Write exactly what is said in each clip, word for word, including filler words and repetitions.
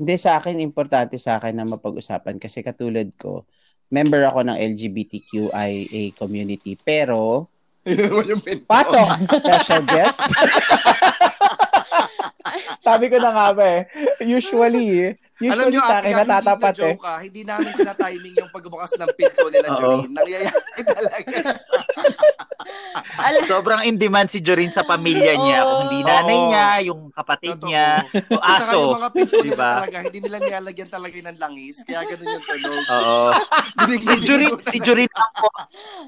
Hindi, sa akin, importante sa akin na mapag-usapan kasi katulad ko, member ako ng L G B T Q I A community, pero pasok! Special guest! Sabi ko na nga ba eh. Usually, usually alam nyo, sa akin natatapat na eh. Joke, ah. Hindi namin tinatiming yung pagbukas ng pinto nila, Jorin. Nangyayari talaga siya. Sobrang in demand si Jorin sa pamilya niya. Oh. Kung hindi nanay niya, yung kapatid totoo. Niya, yung aso. Yung mga pinto diba? Nila talaga, hindi nila nilalagyan talaga ng langis. Kaya ganun yung tunog. Oo. si, Jorin, si, Jorin lang po,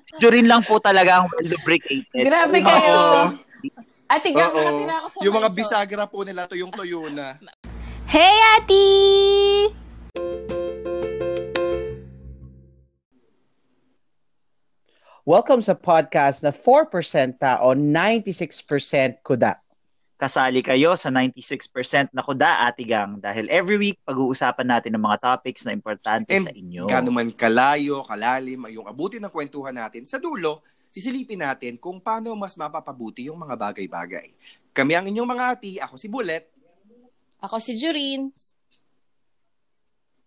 si Jorin lang po talaga ang well-lubricated. Grabe kayo. Oo. Ate, gagawin na ako sa yung mga so. Bisagra po nila, to yung toyo na. Hey, Ate! Welcome sa podcast na four percent tao, ninety-six percent kuda. Kasali kayo sa ninety-six percent na kuda, Ate Gang, dahil every week pag-uusapan natin ng mga topics na importante and sa inyo. And kanuman kalayo, kalalim, yung abuti ng kwentuhan natin sa dulo, sisilipin natin kung paano mas mapapabuti yung mga bagay-bagay. Kami ang inyong mga ati. Ako si Bullet. Ako si Jorin.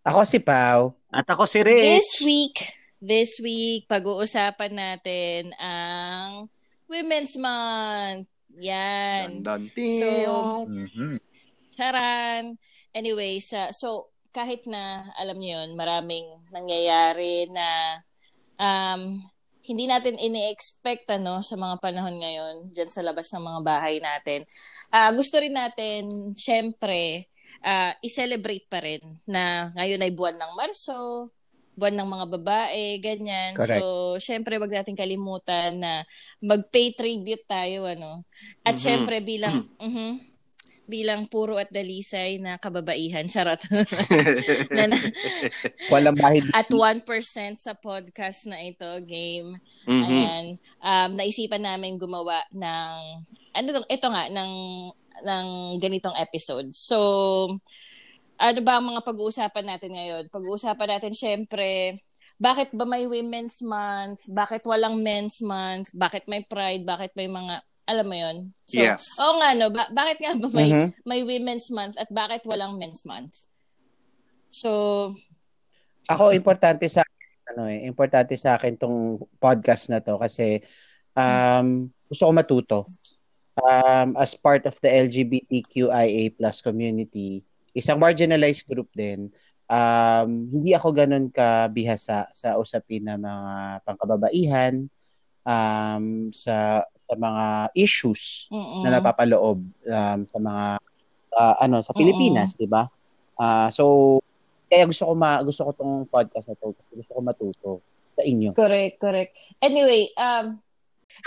Ako si Pao. At ako si Riz. This week, this week, pag-uusapan natin ang Women's Month. Yan. So, mm-hmm. Charan. Anyway, uh, so, kahit na, alam niyo yun, maraming nangyayari na um, hindi natin ini-expect ano, sa mga panahon ngayon, dyan sa labas ng mga bahay natin. Uh, gusto rin natin, syempre, uh, i-celebrate pa rin na ngayon ay buwan ng Marso, buwan ng mga babae, ganyan. Correct. So, syempre, wag natin kalimutan na mag-pay tribute tayo. Ano. At mm-hmm. syempre, bilang... Mm-hmm. Mm-hmm. bilang puro at dalisay na kababaihan. Charot. na, na, walang bahid. At one percent sa podcast na ito, game. Mm-hmm. Ayan. Um, naisipan namin gumawa ng, ano ito nga, ng, ng ganitong episode. So, ano ba ang mga pag-uusapan natin ngayon? Pag-uusapan natin, syempre, bakit ba may Women's Month? Bakit walang Men's Month? Bakit may Pride? Bakit may mga... Alam mo yun? So, yes. Oo nga, no? Ba- bakit nga ba may, mm-hmm. may Women's Month at bakit walang Men's Month? So... Ako, importante sa akin, ano eh, importante sa akin tong podcast na to kasi um, gusto ko matuto. Um, as part of the L G B T Q I A plus community, isang marginalized group din, um, hindi ako ganun kabihasa sa usapin ng mga pangkababaihan, um, sa... sa mga issues Mm-mm. na napapaloob um, sa mga uh, ano sa Pilipinas, 'di ba? Uh, so kaya gusto ko ma- gusto ko tong podcast na to, gusto ko matuto sa inyo. Correct, correct. Anyway, um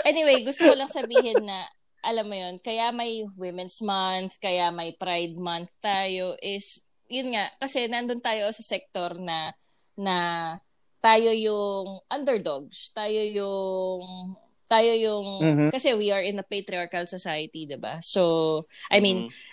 anyway, gusto ko lang sabihin na alam mo 'yon, kaya may Women's Month, kaya may Pride Month tayo is 'yun nga kasi nandun tayo sa sector na na tayo yung underdogs, tayo yung tayo yung, mm-hmm. kasi we are in a patriarchal society, diba? So, I mean, mm-hmm.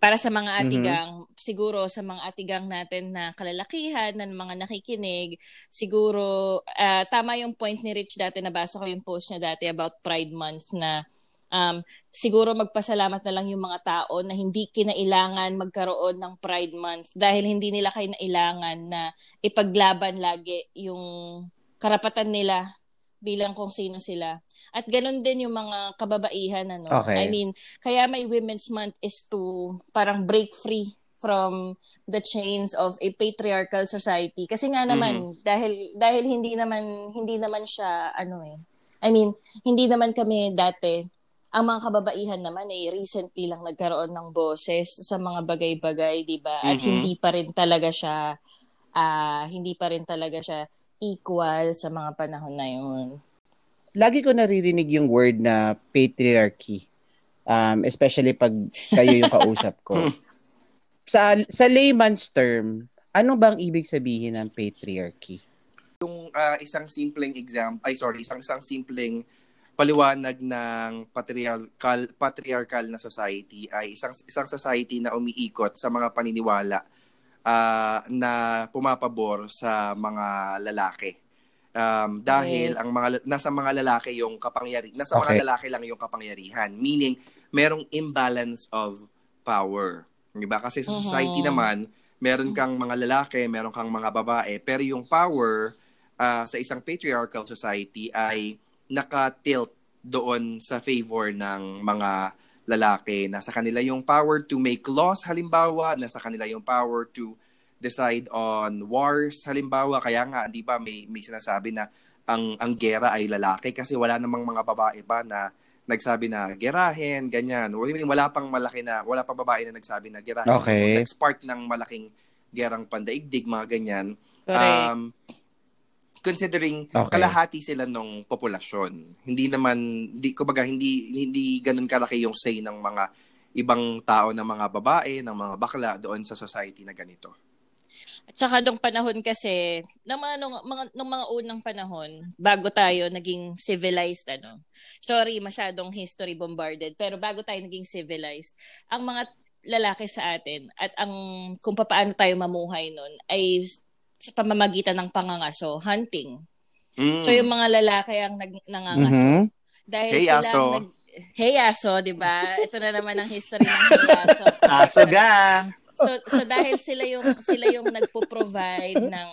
para sa mga atigang, mm-hmm. siguro sa mga atigang natin na kalalakihan, na mga nakikinig, siguro, uh, tama yung point ni Rich dati, nabasa ko yung post niya dati about Pride Month na um, siguro magpasalamat na lang yung mga tao na hindi kinailangan magkaroon ng Pride Month dahil hindi nila kinailangan na ipaglaban lagi yung karapatan nila bilang kung sino sila. At ganun din yung mga kababaihan. Ano? Okay. I mean, kaya may Women's Month is to parang break free from the chains of a patriarchal society. Kasi nga naman, mm-hmm. dahil dahil hindi naman hindi naman siya, ano eh. I mean, hindi naman kami dati. Ang mga kababaihan naman eh, recently lang nagkaroon ng boses sa mga bagay-bagay, di ba? At mm-hmm. hindi pa rin talaga siya, uh, hindi pa rin talaga siya equal sa mga panahon na yun. Lagi ko naririnig yung word na patriarchy. Um, especially pag kayo yung kausap ko. sa sa layman's term, ano bang ibig sabihin ng patriarchy? Yung uh, isang simpleng example, ay sorry, isang isang simpleng paliwanag ng patriarchal patriarchal na society ay isang isang society na umiikot sa mga paniniwala Uh, na pumapabor sa mga lalaki. Um, dahil okay. ang mga nasa mga lalaki yung kapangyarihan, nasa okay. mga lalaki lang yung kapangyarihan. Meaning, merong imbalance of power. 'Di ba? Kasi sa society mm-hmm. naman, Meron kang mga lalaki, meron kang mga babae, pero yung power uh, sa isang patriarchal society ay naka-tilt doon sa favor ng mga lalaki. Nasa kanila yung power to make laws, halimbawa. Nasa kanila yung power to decide on wars, halimbawa. Kaya nga, di ba, may, may sinasabi na ang, ang gera ay lalaki kasi wala namang mga babae pa na nagsabi na gerahin, ganyan. Wala pang malaki na, wala pang babae na nagsabi na gerahin. Okay. Next part ng malaking gerang pandaigdig, mga ganyan. Um, considering okay. kalahati sila nung populasyon. Hindi naman, di, kumbaga, hindi, hindi ganun kalaki yung say ng mga ibang tao, ng mga babae, ng mga bakla doon sa society na ganito. At saka nung panahon kasi, ng mga, nung, mga, nung mga unang panahon, bago tayo naging civilized, ano, sorry, masyadong history bombarded, pero bago tayo naging civilized, ang mga lalaki sa atin at ang kung paano tayo mamuhay nun ay sa pamamagitan ng pangangaso, hunting. Mm. So yung mga lalaki ang nag- nangangaso. Mm-hmm. Dahil hey, sila aso. Nag- hey aso, di ba? Ito na naman ang history ng hey aso. Aso gang. So so dahil sila yung sila yung nagpo-provide ng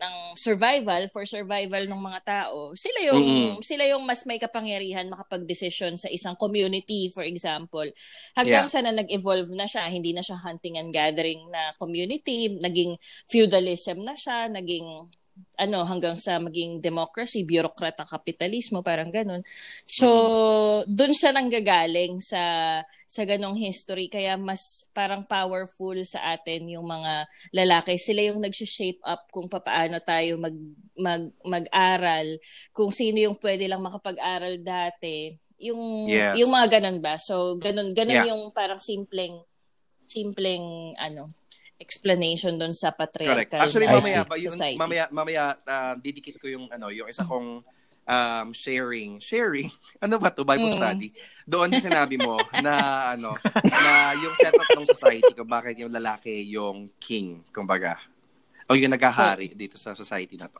ng survival for survival ng mga tao. Sila yung mm-hmm. sila yung mas may kapangyarihan makapag-desisyon sa isang community, for example. Hanggang yeah. sa na nag-evolve na siya, hindi na siya hunting and gathering na community, naging feudalism na siya, naging ano hanggang sa maging democracy, bureaucrat ang kapitalismo, parang ganun. So, dun siya nanggagaling sa sa ganung history, kaya mas parang powerful sa atin yung mga lalaki. Sila yung nag-shape up kung paano tayo mag, mag mag-aral, kung sino yung pwede lang makapag-aral dati, yung yes. yung mga ganun ba. So, ganun ganun yeah. yung parang simpleng simpleng ano explanation doon sa patriarchal. Actually, mamaya, yung, mamaya, mamaya uh, didikit ko yung, ano, yung isa kong um, sharing. Sharing? Ano ba to? Bible mm. study. Doon din sinabi mo na, ano, na yung setup ng society kung bakit yung lalaki yung king, kumbaga. O yung nagahari okay. dito sa society na to.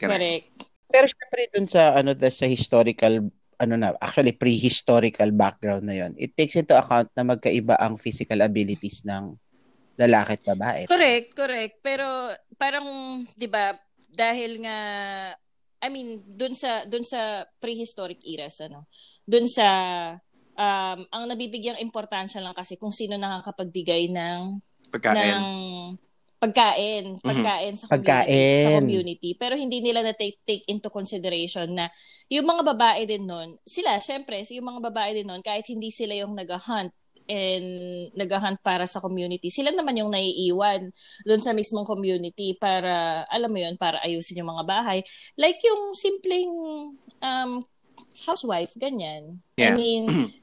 Correct. Correct. Pero syempre doon sa, ano, the, sa historical, ano na, actually pre-historical background na yon, it takes into account na magkaiba ang physical abilities ng lalaki at babae. Correct, correct. Pero parang, 'di ba, dahil nga I mean, dun sa dun sa prehistoric eras ano, dun sa um ang nabibigyang importansya lang kasi kung sino nakakapagbigay ng pagkain. ng pagkain, pagkain mm-hmm. sa community, pagkain. sa community. Pero hindi nila na take, take into consideration na yung mga babae din noon, sila syempre, yung mga babae din noon kahit hindi sila yung nag-hunt and nag-hunt para sa community. Sila naman yung naiiwan doon sa mismong community para, alam mo yun, para ayusin yung mga bahay. Like yung simpleng um, housewife, ganyan. Yeah. I mean,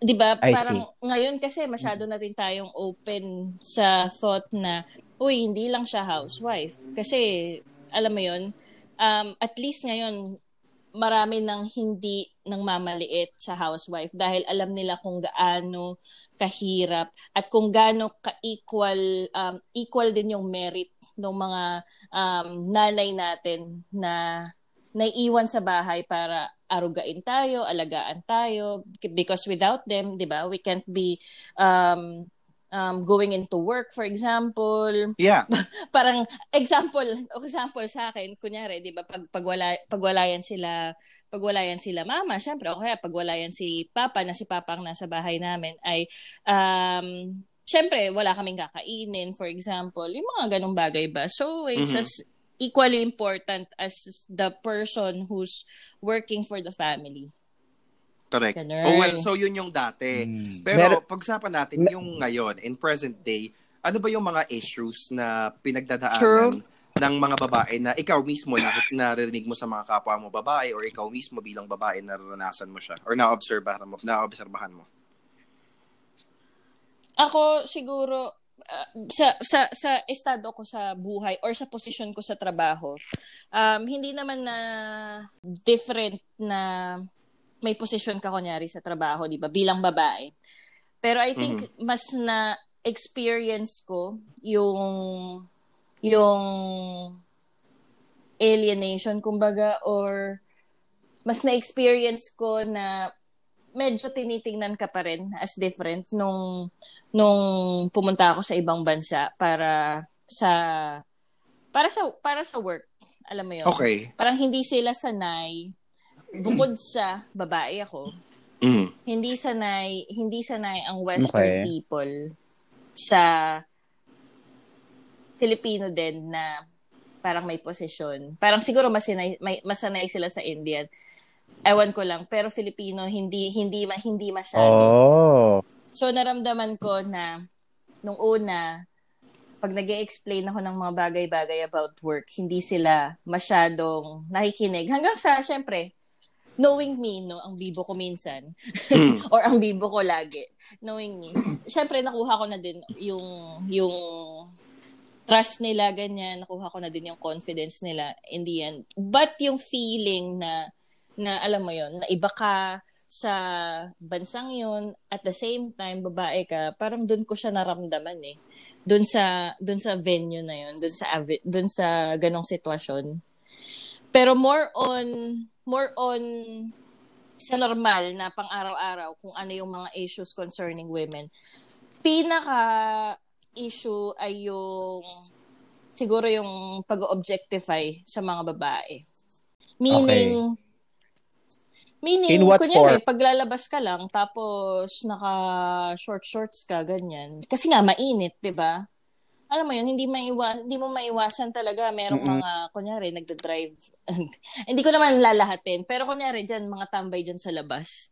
di ba, parang see. Ngayon kasi masyado na rin tayong open sa thought na, uy, hindi lang siya housewife. Kasi, alam mo yun, um, at least ngayon, marami nang hindi nang mamaliit sa housewife dahil alam nila kung gaano kahirap at kung gaano ka-equal um, equal din yung merit ng mga um, nanay natin na naiiwan sa bahay para arugain tayo, alagaan tayo because without them, di ba, we can't be um, Um, going into work, for example. Yeah. Parang example, example sa akin, kunyari, di ba, pag, pagwala, pagwalayan sila, pagwalayan sila mama, syempre, o kaya pagwalayan si papa, na si papa ang nasa bahay namin, ay, um, syempre, wala kaming kakainin, for example, yung mga ganong bagay ba. So, it's mm-hmm. as equally important as the person who's working for the family. Correct. Oh, well, so yun yung dati. Mm. Pero, Pero pag-usapan natin yung ngayon, in present day, ano ba yung mga issues na pinagdadaanan True. Ng mga babae na ikaw mismo na narinig mo sa mga kapwa mo babae or ikaw mismo bilang babae naranasan mo siya or na-obserbahan mo, na-obserbahan mo? Ako siguro uh, sa sa sa estado ko sa buhay or sa posisyon ko sa trabaho, um, hindi naman na different na may posisyon ka kunyari sa trabaho, di ba? Bilang babae. Pero I think mm-hmm. mas na-experience ko yung yung alienation, kumbaga, or mas na-experience ko na medyo tinitingnan ka pa rin as different nung nung pumunta ako sa ibang bansa para sa para sa para sa work. Alam mo yun? Okay. Parang hindi sila sanay bukod sa babae ako. Mm. Hindi sanay, hindi sanay ang Western okay. people sa Filipino din na parang may posisyon. Parang siguro masinay, may, masanay sila sa Indian. Ewan ko lang, pero Filipino hindi hindi hindi masyado. Oh. So naramdaman ko na nung una pag nag-e-explain ako ng mga bagay-bagay about work, hindi sila masyadong nakikinig. Hanggang sa, syempre, knowing me, no, ang bibo ko minsan, or ang bibo ko lagi, knowing me. Syempre, nakuha ko na din yung, yung trust nila, ganyan. Nakuha ko na din yung confidence nila in the end. But yung feeling na, na alam mo yun, na iba ka sa bansang yun, at the same time, babae ka, parang dun ko siya naramdaman eh. Doon sa doon sa venue na 'yon, doon sa doon sa ganong sitwasyon. Pero more on more on sa normal na pang-araw-araw kung ano yung mga issues concerning women. Pinaka issue ay yung siguro yung pag-objectify sa mga babae. Meaning okay. Meaning, kunyari, paglalabas ka lang, tapos naka-short-shorts ka, ganyan. Kasi nga, mainit, diba? Alam mo yun, hindi, maiwa- hindi mo maiwasan talaga. Merong mm-hmm. mga, kunyari, nagda-drive. Hindi ko naman lalahatin. Pero kunyari, dyan, mga tambay dyan sa labas.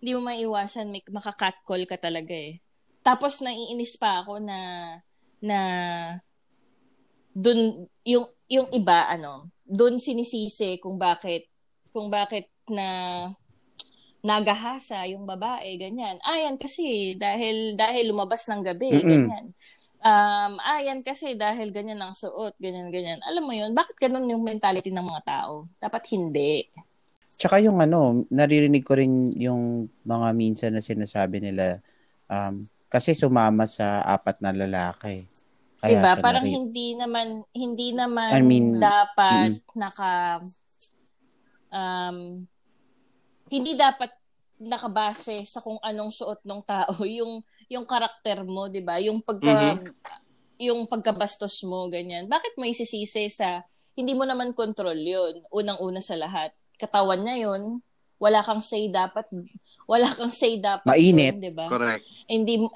Hindi mo maiwasan, may makakatcall ka talaga eh. Tapos, naiinis pa ako na, na, dun, yung, yung iba, ano, dun sinisisi kung bakit, kung bakit, na nagahasa yung babae, ganyan. Ayan ah, kasi dahil dahil lumabas ng gabi, mm-mm. ganyan. Um, ayan ah, kasi dahil ganyan ang suot, ganyan, ganyan. Alam mo yun, bakit ganun yung mentality ng mga tao? Dapat hindi. Tsaka yung ano, naririnig ko rin yung mga minsan na sinasabi nila, um, kasi sumama sa apat na lalaki. Kaya diba? Parang nari- hindi naman, hindi naman I mean, dapat mm-mm. naka... Um, hindi dapat nakabase sa kung anong suot ng tao yung yung karakter mo, 'di ba? Yung pagka mm-hmm. yung pagkabastos mo, ganyan. Bakit mo isisisi sa hindi mo naman control 'yun? Unang-una sa lahat, katawan niya 'yun. Wala kang say dapat, wala kang say dapat, mainit, 'di ba? Correct. Hindi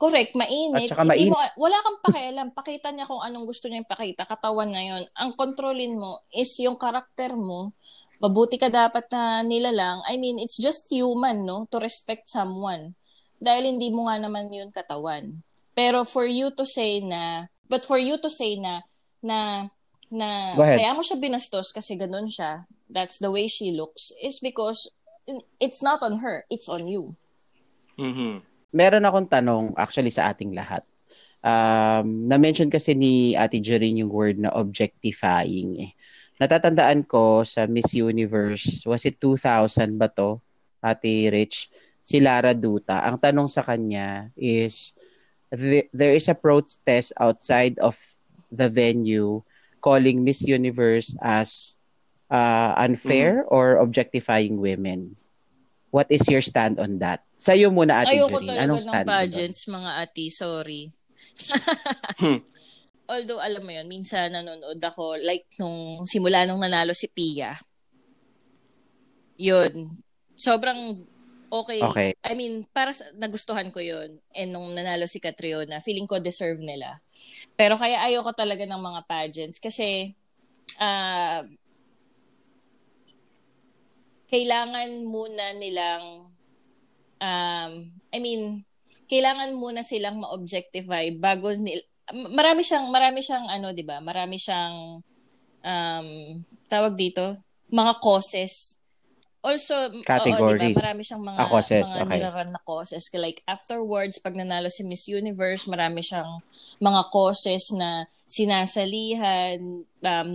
correct, mainit. At saka mainit. Hindi mo, wala kang pakialam. Pakita niya kung anong gusto niya ipakita, katawan na 'yun. Ang kontrolin mo is yung karakter mo. Mabuti ka dapat na nilalang. I mean, it's just human, no? To respect someone. Dahil hindi mo nga naman yun katawan. Pero for you to say na, but for you to say na, na, na, kaya mo siya binastos kasi ganun siya, that's the way she looks, is because it's not on her, it's on you. Mm-hmm. Meron akong tanong, actually, sa ating lahat. Um, na-mention kasi ni Ate Jorin yung word na objectifying, eh. Natatandaan ko sa Miss Universe, was it two thousand ba to, Ate Rich? Si Lara Dutta. Ang tanong sa kanya is, the, there is a protest outside of the venue calling Miss Universe as uh, unfair mm. or objectifying women. What is your stand on that? Sa'yo muna, Ate Jorin. Anong stand mo? Ayoko talaga ng pageants, mga ati. Sorry. hmm. Although, alam mo yun, minsan nanonood ako, like nung simula nung nanalo si Pia. Yun. Sobrang okay. okay. I mean, para sa, nagustuhan ko yun. And nung nanalo si Catriona, feeling ko deserve nila. Pero kaya ayoko talaga ng mga pageants kasi uh, kailangan muna nilang um, I mean, kailangan muna silang ma-objectify bago nila marami siyang marami siyang ano 'di ba? Marami siyang um tawag dito, mga causes. Also category. Oo, 'di ba? Marami siyang mga ah, causes, mga okay. nilalang na causes like afterwards pag nanalo si Miss Universe, marami siyang mga causes na sinasalihan, um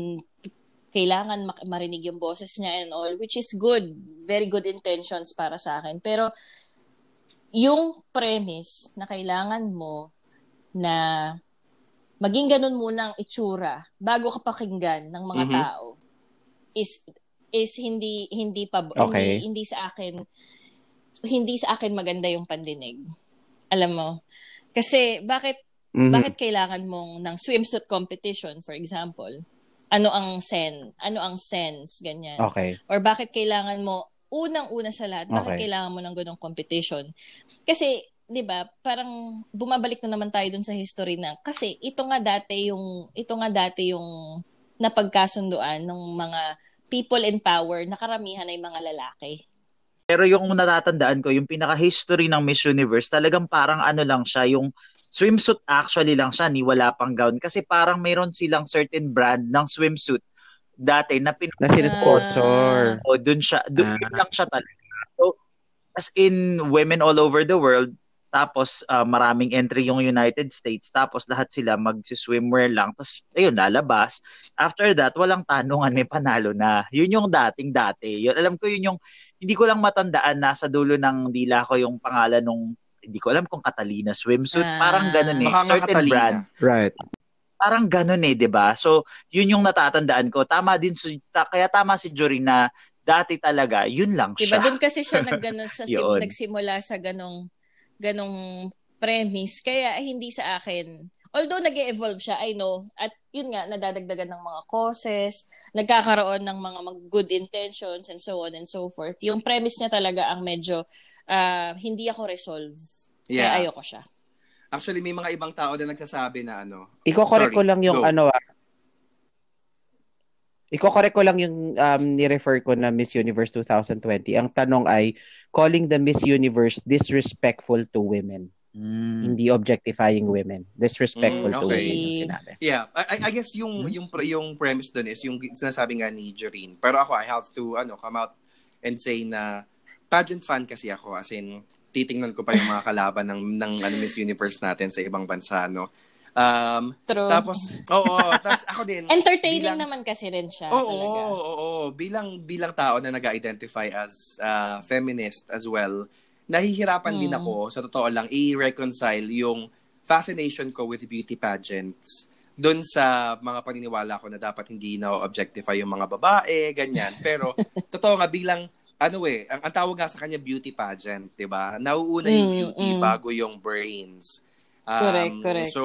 kailangan marinig yung boses niya and all, which is good, very good intentions para sa akin. Pero yung premise na kailangan mo na maging ganun muna ang itsura bago ka pakinggan ng mga mm-hmm. tao is is hindi hindi pa okay. hindi, hindi sa akin hindi sa akin maganda yung pandinig. Alam mo? Kasi bakit mm-hmm. bakit kailangan mong ng swimsuit competition, for example? Ano ang sen? Ano ang sense? Ganyan. Okay. Or bakit kailangan mo, unang-una sa lahat, bakit okay. kailangan mo ng ganong competition? Kasi, di ba, parang bumabalik na naman tayo dun sa history na, kasi ito nga dati yung, ito nga dati yung napagkasunduan ng mga people in power na karamihan ay mga lalaki. Pero yung natatandaan ko, yung pinaka-history ng Miss Universe, talagang parang ano lang siya, yung swimsuit actually lang siya, ni wala pang gown. Kasi parang mayroon silang certain brand ng swimsuit dati na pin- na sinasponsor. O dun siya, dun ah. lang siya talaga. So, as in women all over the world, tapos uh, maraming entry yung United States, tapos lahat sila magsiswimwear lang. Tapos, ayun, lalabas. After that, walang tanungan, may panalo na. Yun yung dating-dati. Yun, alam ko yun yung hindi ko lang matandaan, nasa dulo ng dila ko yung pangalan nung, hindi ko alam kung Catalina swimsuit, ah, parang ganun eh, certain Catalina. Brand. Right. Parang ganun eh, diba? So, yun yung natatandaan ko. Tama din, su- ta- kaya tama si Jorin na dati talaga, yun lang siya. Diba, dun kasi siya nagganon sa sim- nagsimula sa ganong, ganong premise, kaya hindi sa akin. Although nag-evolve siya, I know, at yun nga, nadadagdagan ng mga causes, nagkakaroon ng mga good intentions, and so on and so forth. Yung premise niya talaga ang medyo, uh, hindi ako resolve. Yeah. Kaya ayoko siya. Actually, may mga ibang tao na nagsasabi na ano. Iko-correct ko lang yung go. ano, ah. Iko-correct ko lang yung um, ni-refer ko na Miss Universe twenty twenty. Ang tanong ay, calling the Miss Universe disrespectful to women. Mm. Hindi objectifying women, disrespectful mm, okay. to women yung sinabi. Yeah, I, I guess yung yung yung premise dun is yung sinasabi nga ni Jorin. Pero ako, I have to ano come out and say na pageant fan kasi ako, as in titingnan ko pa yung mga kalaban ng ng ano, Miss Universe natin sa ibang bansa, no. Um, True. Tapos oo, oh, oh, tapos ako din entertaining bilang, naman kasi rin siya oh, talaga. Oo, oh, oh, oh, bilang bilang tao na nag-identify as uh, feminist as well. Nahihirapan mm. din ako, sa totoo lang, i-reconcile yung fascination ko with beauty pageants doon sa mga paniniwala ko na dapat hindi na-objectify yung mga babae, ganyan. Pero, totoo nga, bilang, ano eh, ang, ang tawag nga sa kanya beauty pageant, diba? Nauuna yung mm, beauty mm. bago yung brains. Um, correct, correct. So,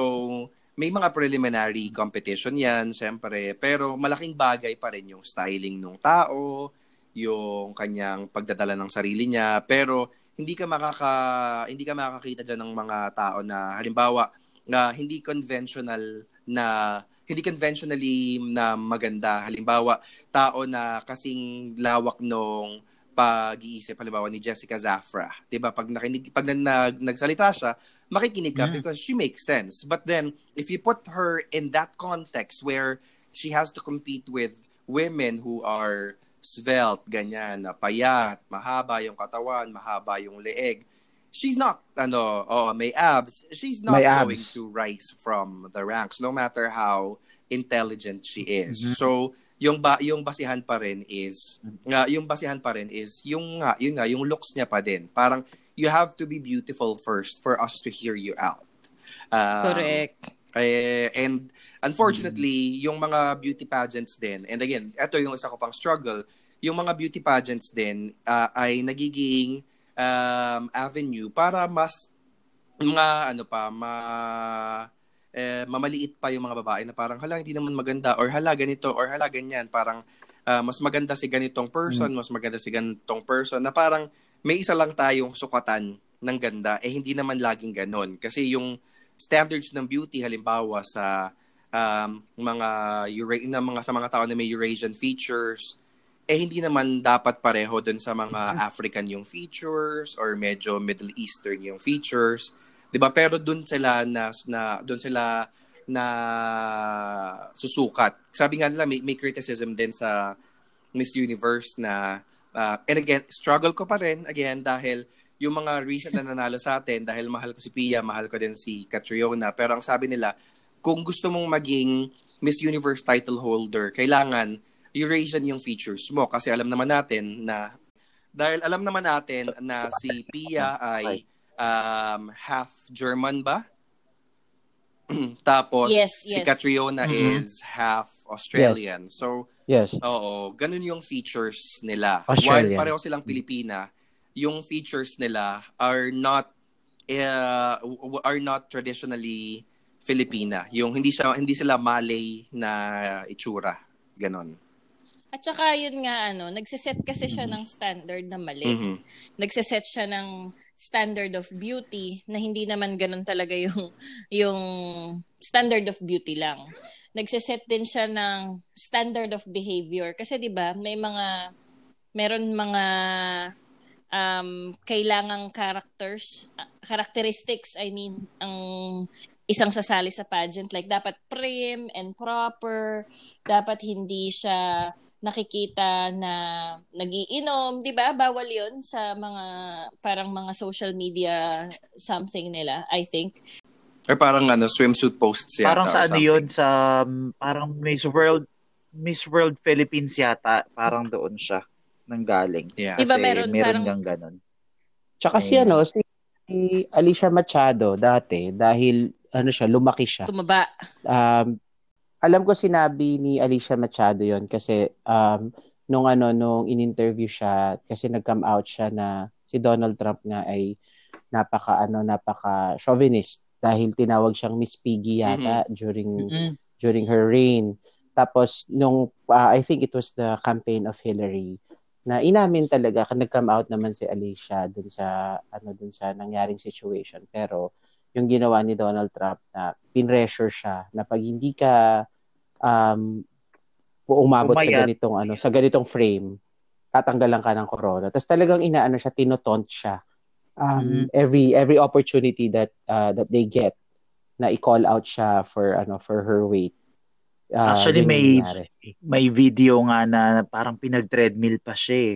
may mga preliminary competition yan, syempre. Pero, malaking bagay pa rin yung styling ng tao, yung kanyang pagdadala ng sarili niya. Pero, hindi ka makaka hindi ka makakita diyan ng mga tao na halimbawa na uh, hindi conventional na hindi conventionally na maganda, halimbawa tao na kasing lawak nung pag-iisip, halimbawa ni Jessica Zafra, 'di ba, pag nakinig, pag nag, nagsalita siya, makikinig ka mm. because she makes sense, but then if you put her in that context where she has to compete with women who are svelte, ganyan, payat, mahaba yung katawan, mahaba yung leeg. She's not, ano, oh, may abs. She's not may going abs. to rise from the ranks, no matter how intelligent she is. Mm-hmm. So, yung ba, yung basihan pa rin is, uh, yung basihan pa rin is, yung nga, yun nga, yung looks niya pa din. Parang, you have to be beautiful first for us to hear you out. Um, Correct. Eh, and unfortunately, mm. yung mga beauty pageants din, and again, ito yung isa ko pang struggle, yung mga beauty pageants din uh, ay nagiging um, avenue para mas mga ano pa, ma, eh, mamaliit pa yung mga babae na parang, hala, hindi naman maganda, or hala, ganito, or hala, ganyan. Parang uh, mas maganda si ganitong person, mm. mas maganda si ganitong person, na parang may isa lang tayong sukatan ng ganda, eh hindi naman laging ganon. Kasi yung standards ng beauty, halimbawa sa um, mga Eura- na mga sa mga tao na may Eurasian features, eh hindi naman dapat pareho dun sa mga African yung features or medyo Middle Eastern yung features, 'di ba? Pero dun sila na, na dun sila na susukat. Sabi nga nila may, may criticism din sa Miss Universe na uh, and again, struggle ko pa rin again dahil yung mga recent na nanalo sa atin, dahil mahal ko si Pia, mahal ko din si Catriona, pero ang sabi nila, kung gusto mong maging Miss Universe title holder, kailangan Eurasian yung features mo. Kasi alam naman natin na, dahil alam naman natin na si Pia ay um, half German ba? Tapos yes, yes. si Catriona mm-hmm. is half Australian. Yes. So, yes. oo, ganun yung features nila. Australian. While pareho silang Pilipina, yung features nila are not uh, are not traditionally Filipina. Yung hindi siya hindi sila Malay na itsura, ganon. At saka yun nga, ano, nagsiset kasi siya mm-hmm. ng standard na mali. Mm-hmm. Nagsiset siya ng standard of beauty na hindi naman ganun talaga yung, yung standard of beauty lang. Nagsiset din siya ng standard of behavior. Kasi diba, may mga, meron mga um, kailangang characters, characteristics, I mean, ang isang sasali sa pageant. Like, dapat prim and proper, dapat hindi siya nakikita na nagiinom, 'di ba? Bawal 'yun sa mga parang mga social media something nila, I think. Or parang ano, swimsuit posts yata. Parang sa ano 'yun sa parang Miss World Miss World Philippines yata, parang doon siya nanggaling. Yeah. Kasi diba, meron meron kang ganun. Tsaka si ano, si Alicia Machado dati dahil ano siya, lumaki siya. Tumaba. Um Alam ko sinabi ni Alicia Machado yon kasi um, nung ano nung in-interview siya kasi nag-come out siya na si Donald Trump nga ay napaka ano napaka chauvinist dahil tinawag siyang Miss Piggy yata mm-hmm. during mm-hmm. during her reign. Tapos nung uh, I think it was the campaign of Hillary na inamin talaga kasi nag-come out naman si Alicia dun sa ano dun sa nangyaring situation, pero yung ginawa ni Donald Trump na pinressure siya na pag hindi ka um umabot Umayat. sa ganitong ano sa ganitong frame, tatanggalan ka ng corona. Tapos talagang inaano siya, tinotont siya um mm-hmm. every every opportunity that uh, that they get na i-call out siya for ano for her weight. Uh, Actually may nangyari. May video nga na parang pinag-treadmill pa siya eh.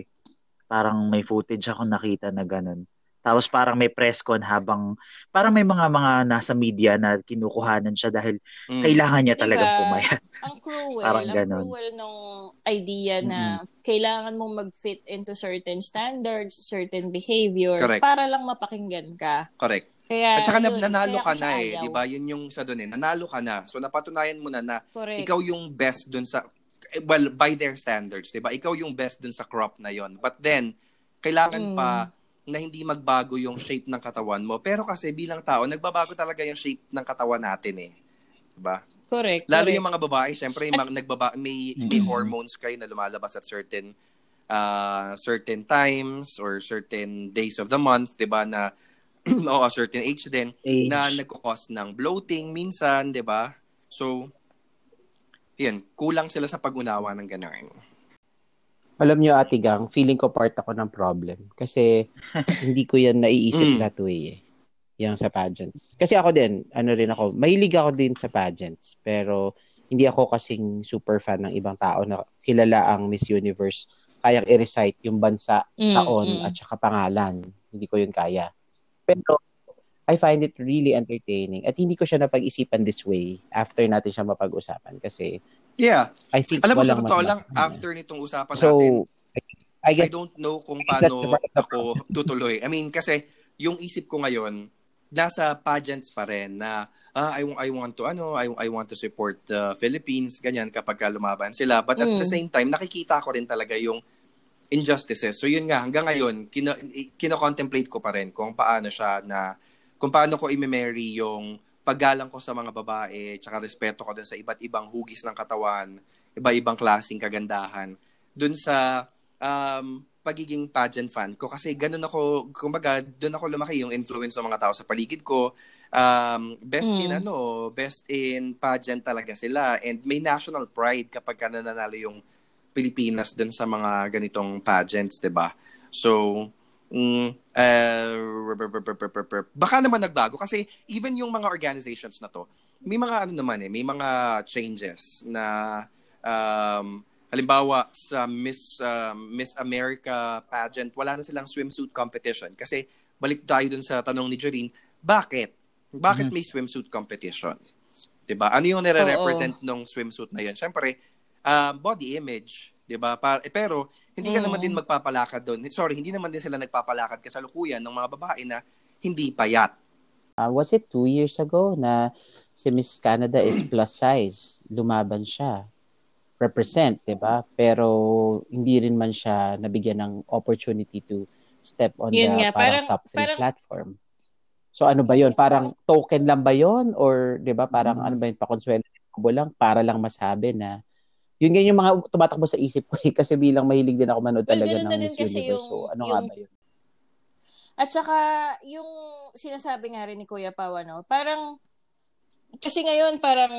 Parang may footage ako nakita na ganun. Tapos parang may press con habang parang may mga mga nasa media na kinukuhanan siya dahil mm. kailangan niya talagang diba, pumayat. Ang cruel, parang ang ganun. Cruel nung idea na mm-hmm. kailangan mong mag-fit into certain standards, certain behavior. Correct. Para lang mapakinggan ka. Correct. Kaya, at saka yun, nanalo kaya ka na eh, di ba? Yun yung sa doon eh, nanalo ka na. So napatunayan mo na na Correct. Ikaw yung best doon sa, well, by their standards, di ba? Ikaw yung best doon sa crop na yon. But then, kailangan mm. pa na hindi magbago yung shape ng katawan mo. Pero kasi bilang tao, nagbabago talaga yung shape ng katawan natin eh. Diba? Correct. Lalo correct. Yung mga babae, syempre yung mga nagbaba- may, mm-hmm. may hormones kayo na lumalabas at certain uh, certain times or certain days of the month, diba? Na, o a certain age din, age. Na nagkakos ng bloating minsan, diba? So, yun, kulang sila sa pag-unawa ng ganun. Alam nyo, Ate Gang, feeling ko part ako ng problem. Kasi hindi ko yan naiisip that way eh. Yung sa pageants. Kasi ako din, ano rin ako, mahilig ako din sa pageants. Pero hindi ako kasing super fan ng ibang tao na kilala ang Miss Universe. Kayang i-recite yung bansa, mm, taon, mm. at saka pangalan. Hindi ko yun kaya. Pero I find it really entertaining. At hindi ko siya napag-isipan this way after natin siya mapag-usapan. Kasi yeah. I think alam mo sa totoo lang, after nitong usapan so, natin, I, guess, I don't know kung paano ako tutuloy. I mean, kasi yung isip ko ngayon, nasa pageants pa rin na ah, I, I want to, ano, I, I want to support the Philippines, ganyan, kapag lumaban sila. But at mm. the same time, nakikita ko rin talaga yung injustices. So yun nga, hanggang ngayon, kino, kino-contemplate ko pa rin kung paano siya na, kung paano ko i-marry yung paggalang ko sa mga babae, tsaka respeto ko dun sa iba't ibang hugis ng katawan, iba-ibang klaseng kagandahan, dun sa um, pagiging pageant fan ko. Kasi ganun ako, kumbaga, dun ako lumaki, yung influence ng mga tao sa paligid ko. Um, best mm. in ano, best in pageant talaga sila. And may national pride kapag ka nananalo yung Pilipinas dun sa mga ganitong pageants, diba? So, Mm, uh, baka naman nagbago kasi even yung mga organizations na to may mga ano naman eh, may mga changes na um, halimbawa sa Miss uh, Miss America pageant wala na silang swimsuit competition kasi balik tayo dun sa tanong ni Jorin, bakit? Bakit mm-hmm. may swimsuit competition? Diba? Ano yung nire-represent ng swimsuit na yun? Syempre, uh, body image. Diba? Pa- eh, pero, hindi ka mm. naman din magpapalakad doon. Sorry, hindi naman din sila nagpapalakad kasalukuyan ng mga babae na hindi payat. Uh, was it two years ago na si Miss Canada is plus size? Lumaban siya. Represent, diba? Pero, hindi rin man siya nabigyan ng opportunity to step on yun the nga, parang, parang top three parang, platform. So ano ba yun? Parang token lang ba yun? Or di ba parang mm-hmm. ano ba yun? Pakonsuelo lang para lang masabi na yun ganyan yung mga tumatakbo sa isip ko eh, kasi bilang mahilig din ako manood talaga well, ng Miss Universe. So ano yung... nga ba yun? At saka yung sinasabi nga rin ni Kuya Pao, no? Parang kasi ngayon parang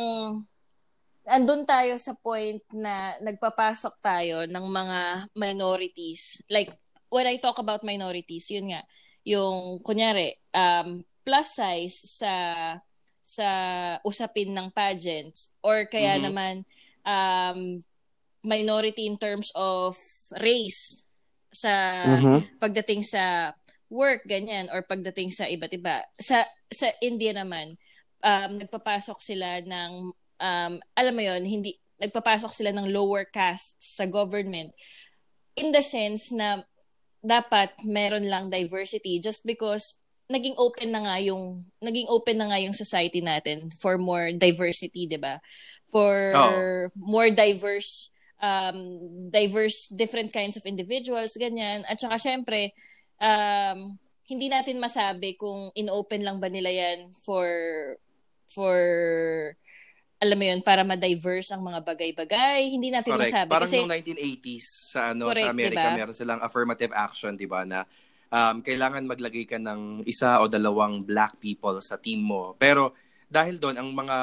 andun tayo sa point na nagpapasok tayo ng mga minorities. Like, when I talk about minorities, yun nga, yung, kunyari, um, plus size sa sa usapin ng pageants or kaya mm-hmm. naman um, minority in terms of race sa mm-hmm. pagdating sa work, ganyan, or pagdating sa iba't iba. Sa, sa India naman, um, nagpapasok sila ng Um, alam mo yun, hindi, nagpapasok sila ng lower castes sa government in the sense na dapat meron lang diversity just because naging open na nga yung naging open na nga yung society natin for more diversity, diba? For oh. more diverse um, diverse different kinds of individuals, ganyan. At saka syempre um, hindi natin masabi kung in-open lang ba nila yan for for alam mo yun, para ma-diverse ang mga bagay-bagay. Hindi natin correct. Masabi. Parang kasi, noong nineteen eighties sa, ano, correct, sa Amerika, diba? Meron silang affirmative action, di ba, na um, kailangan maglagay ka ng isa o dalawang black people sa team mo. Pero dahil doon, ang mga,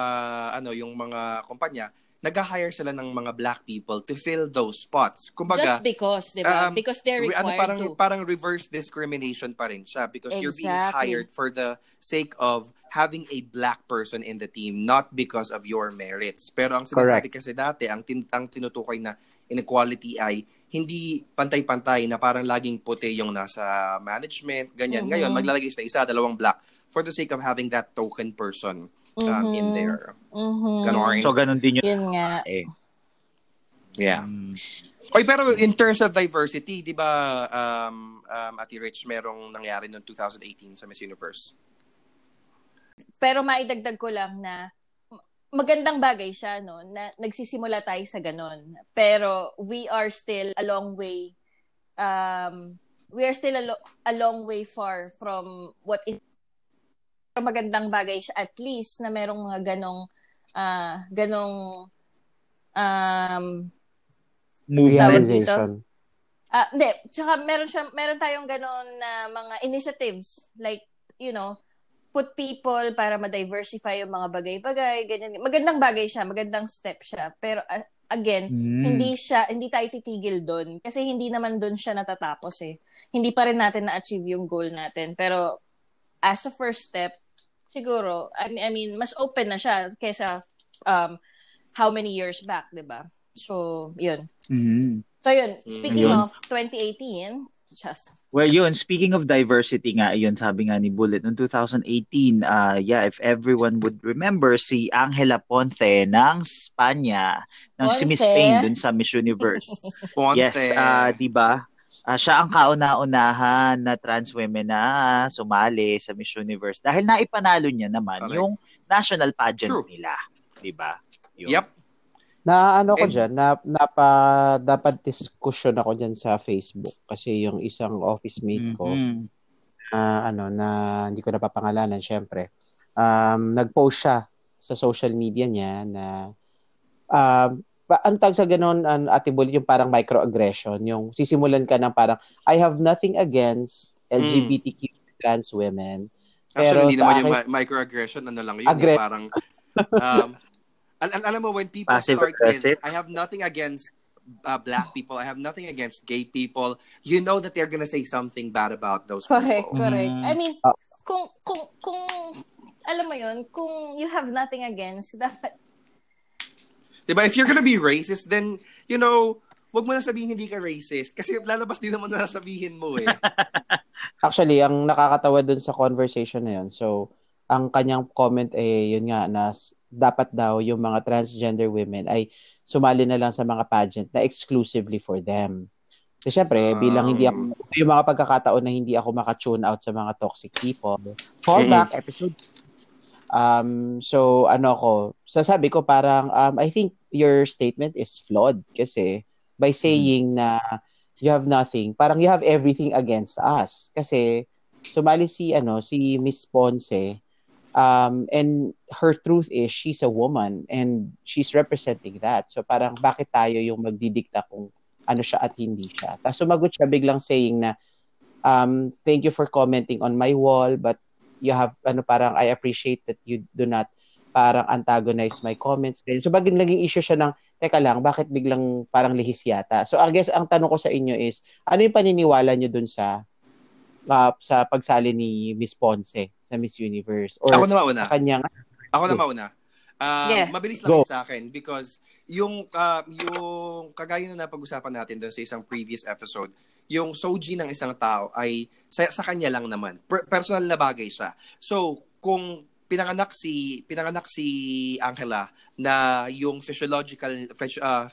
ano, yung mga kumpanya, nag-hire sila ng mga black people to fill those spots. Kumbaga, just because, di ba? Um, because they're required ano, parang, to. Parang reverse discrimination pa rin siya because exactly. you're being hired for the sake of having a black person in the team, not because of your merits. Pero ang sinasabi correct. Kasi dati, ang, tin- ang tinutukoy na inequality ay hindi pantay-pantay na parang laging puti yung nasa management, ganyan. Mm-hmm. Ngayon, maglalagay sa isa, dalawang black for the sake of having that token person. Um, mm-hmm. in there. Mm-hmm. Ganon. So, ganon din yun. Yun nga. Eh. Yeah. Mm. Oy, pero in terms of diversity, di ba, um, um, Ate Rich, merong nangyari noong twenty eighteen sa Miss Universe? Pero maidagdag ko lang na magandang bagay siya, no? Na nagsisimula tayo sa ganon. Pero we are still a long way um, we are still a, lo- a long way far from what is magandang bagay siya at least na merong mga ganong uh, ganong um realization. Ah, uh, hindi, tsaka meron siya meron tayong ganon na uh, mga initiatives like, you know, put people para ma-diversify yung mga bagay-bagay, ganyan. Magandang bagay siya, magandang step siya. Pero uh, again, mm. hindi siya hindi tayo titigil doon kasi hindi naman doon siya natatapos eh. Hindi pa rin natin na-achieve yung goal natin. Pero as a first step, siguro, I mean, I mean mas open na siya kaysa um, how many years back, di ba? So, yun. Mm-hmm. So, yun. Speaking yun. Of twenty eighteen, just... Well, yun. Speaking of diversity nga, yun, sabi nga ni Bullet, noong twenty eighteen, uh, yeah, if everyone would remember, si Angela Ponce ng Spanya, ng Ponce. Si Miss Spain dun sa Miss Universe. Ponce. Yes, uh, di ba? Uh, siya ang kauna-unahan na trans women na sumali sa Miss Universe dahil naipanalo niya naman okay. yung national pageant true. Nila. Diba? Yun. Yep. Na ano ko And, dyan, na, napa, dapat diskusyon ako dyan sa Facebook kasi yung isang office mate ko, mm-hmm. uh, ano, na hindi ko napapangalanan, syempre, um, nag-post siya sa social media niya na uh, Pa, ang tag sa ganun, an, Ate Bullet, yung parang microaggression, yung sisimulan ka ng parang, I have nothing against L G B T Q mm. trans women. Pero actually, hindi naman akin, yung microaggression, ano lang yun, aggress- parang, um, al- al- alam mo, when people passive start with, I have nothing against uh, black people, I have nothing against gay people, you know that they're gonna say something bad about those correct, people. Correct, correct. Mm. I mean, uh, kung, kung, kung, alam mo yun, kung you have nothing against, dapat, diba? If you're gonna be racist, then, you know, wag mo na sabihin hindi ka racist. Kasi lalabas din naman na sabihin mo eh. Actually, ang nakakatawa dun sa conversation na yun, so, ang kanyang comment eh, yun nga, na dapat daw yung mga transgender women ay sumali na lang sa mga pageant na exclusively for them. Kasi syempre, um, bilang hindi ako, yung mga pagkakataon na hindi ako maka-tune out sa mga toxic people, callback mm-hmm. episode. Um, so, ano ko, sasabi ko parang, um, I think your statement is flawed kasi by saying mm. na you have nothing. Parang you have everything against us. Kasi sumali si ano, si Miss Ponce, um, and her truth is she's a woman and she's representing that. So parang bakit tayo yung magdidikta kung ano siya at hindi siya. Tapos sumagot siya biglang saying na, um, thank you for commenting on my wall, but you have, ano, parang I appreciate that you do not parang antagonize my comments. So bagay naging issue siya ng, teka lang, bakit biglang parang lihis yata? So I guess ang tanong ko sa inyo is, ano yung paniniwala nyo dun sa uh, sa pagsali ni Miss Ponce sa Miss Universe? Or ako na mauna. Sa kanyang... Ako na mauna. Uh, yes. Mabilis lang sa akin because yung, uh, yung kagaya na napag-usapan natin dun sa isang previous episode, yung soji ng isang tao ay sa, sa kanya lang naman. Per- personal na bagay siya. So, kung pinanganak si pinanganak si Angela na yung physiological uh,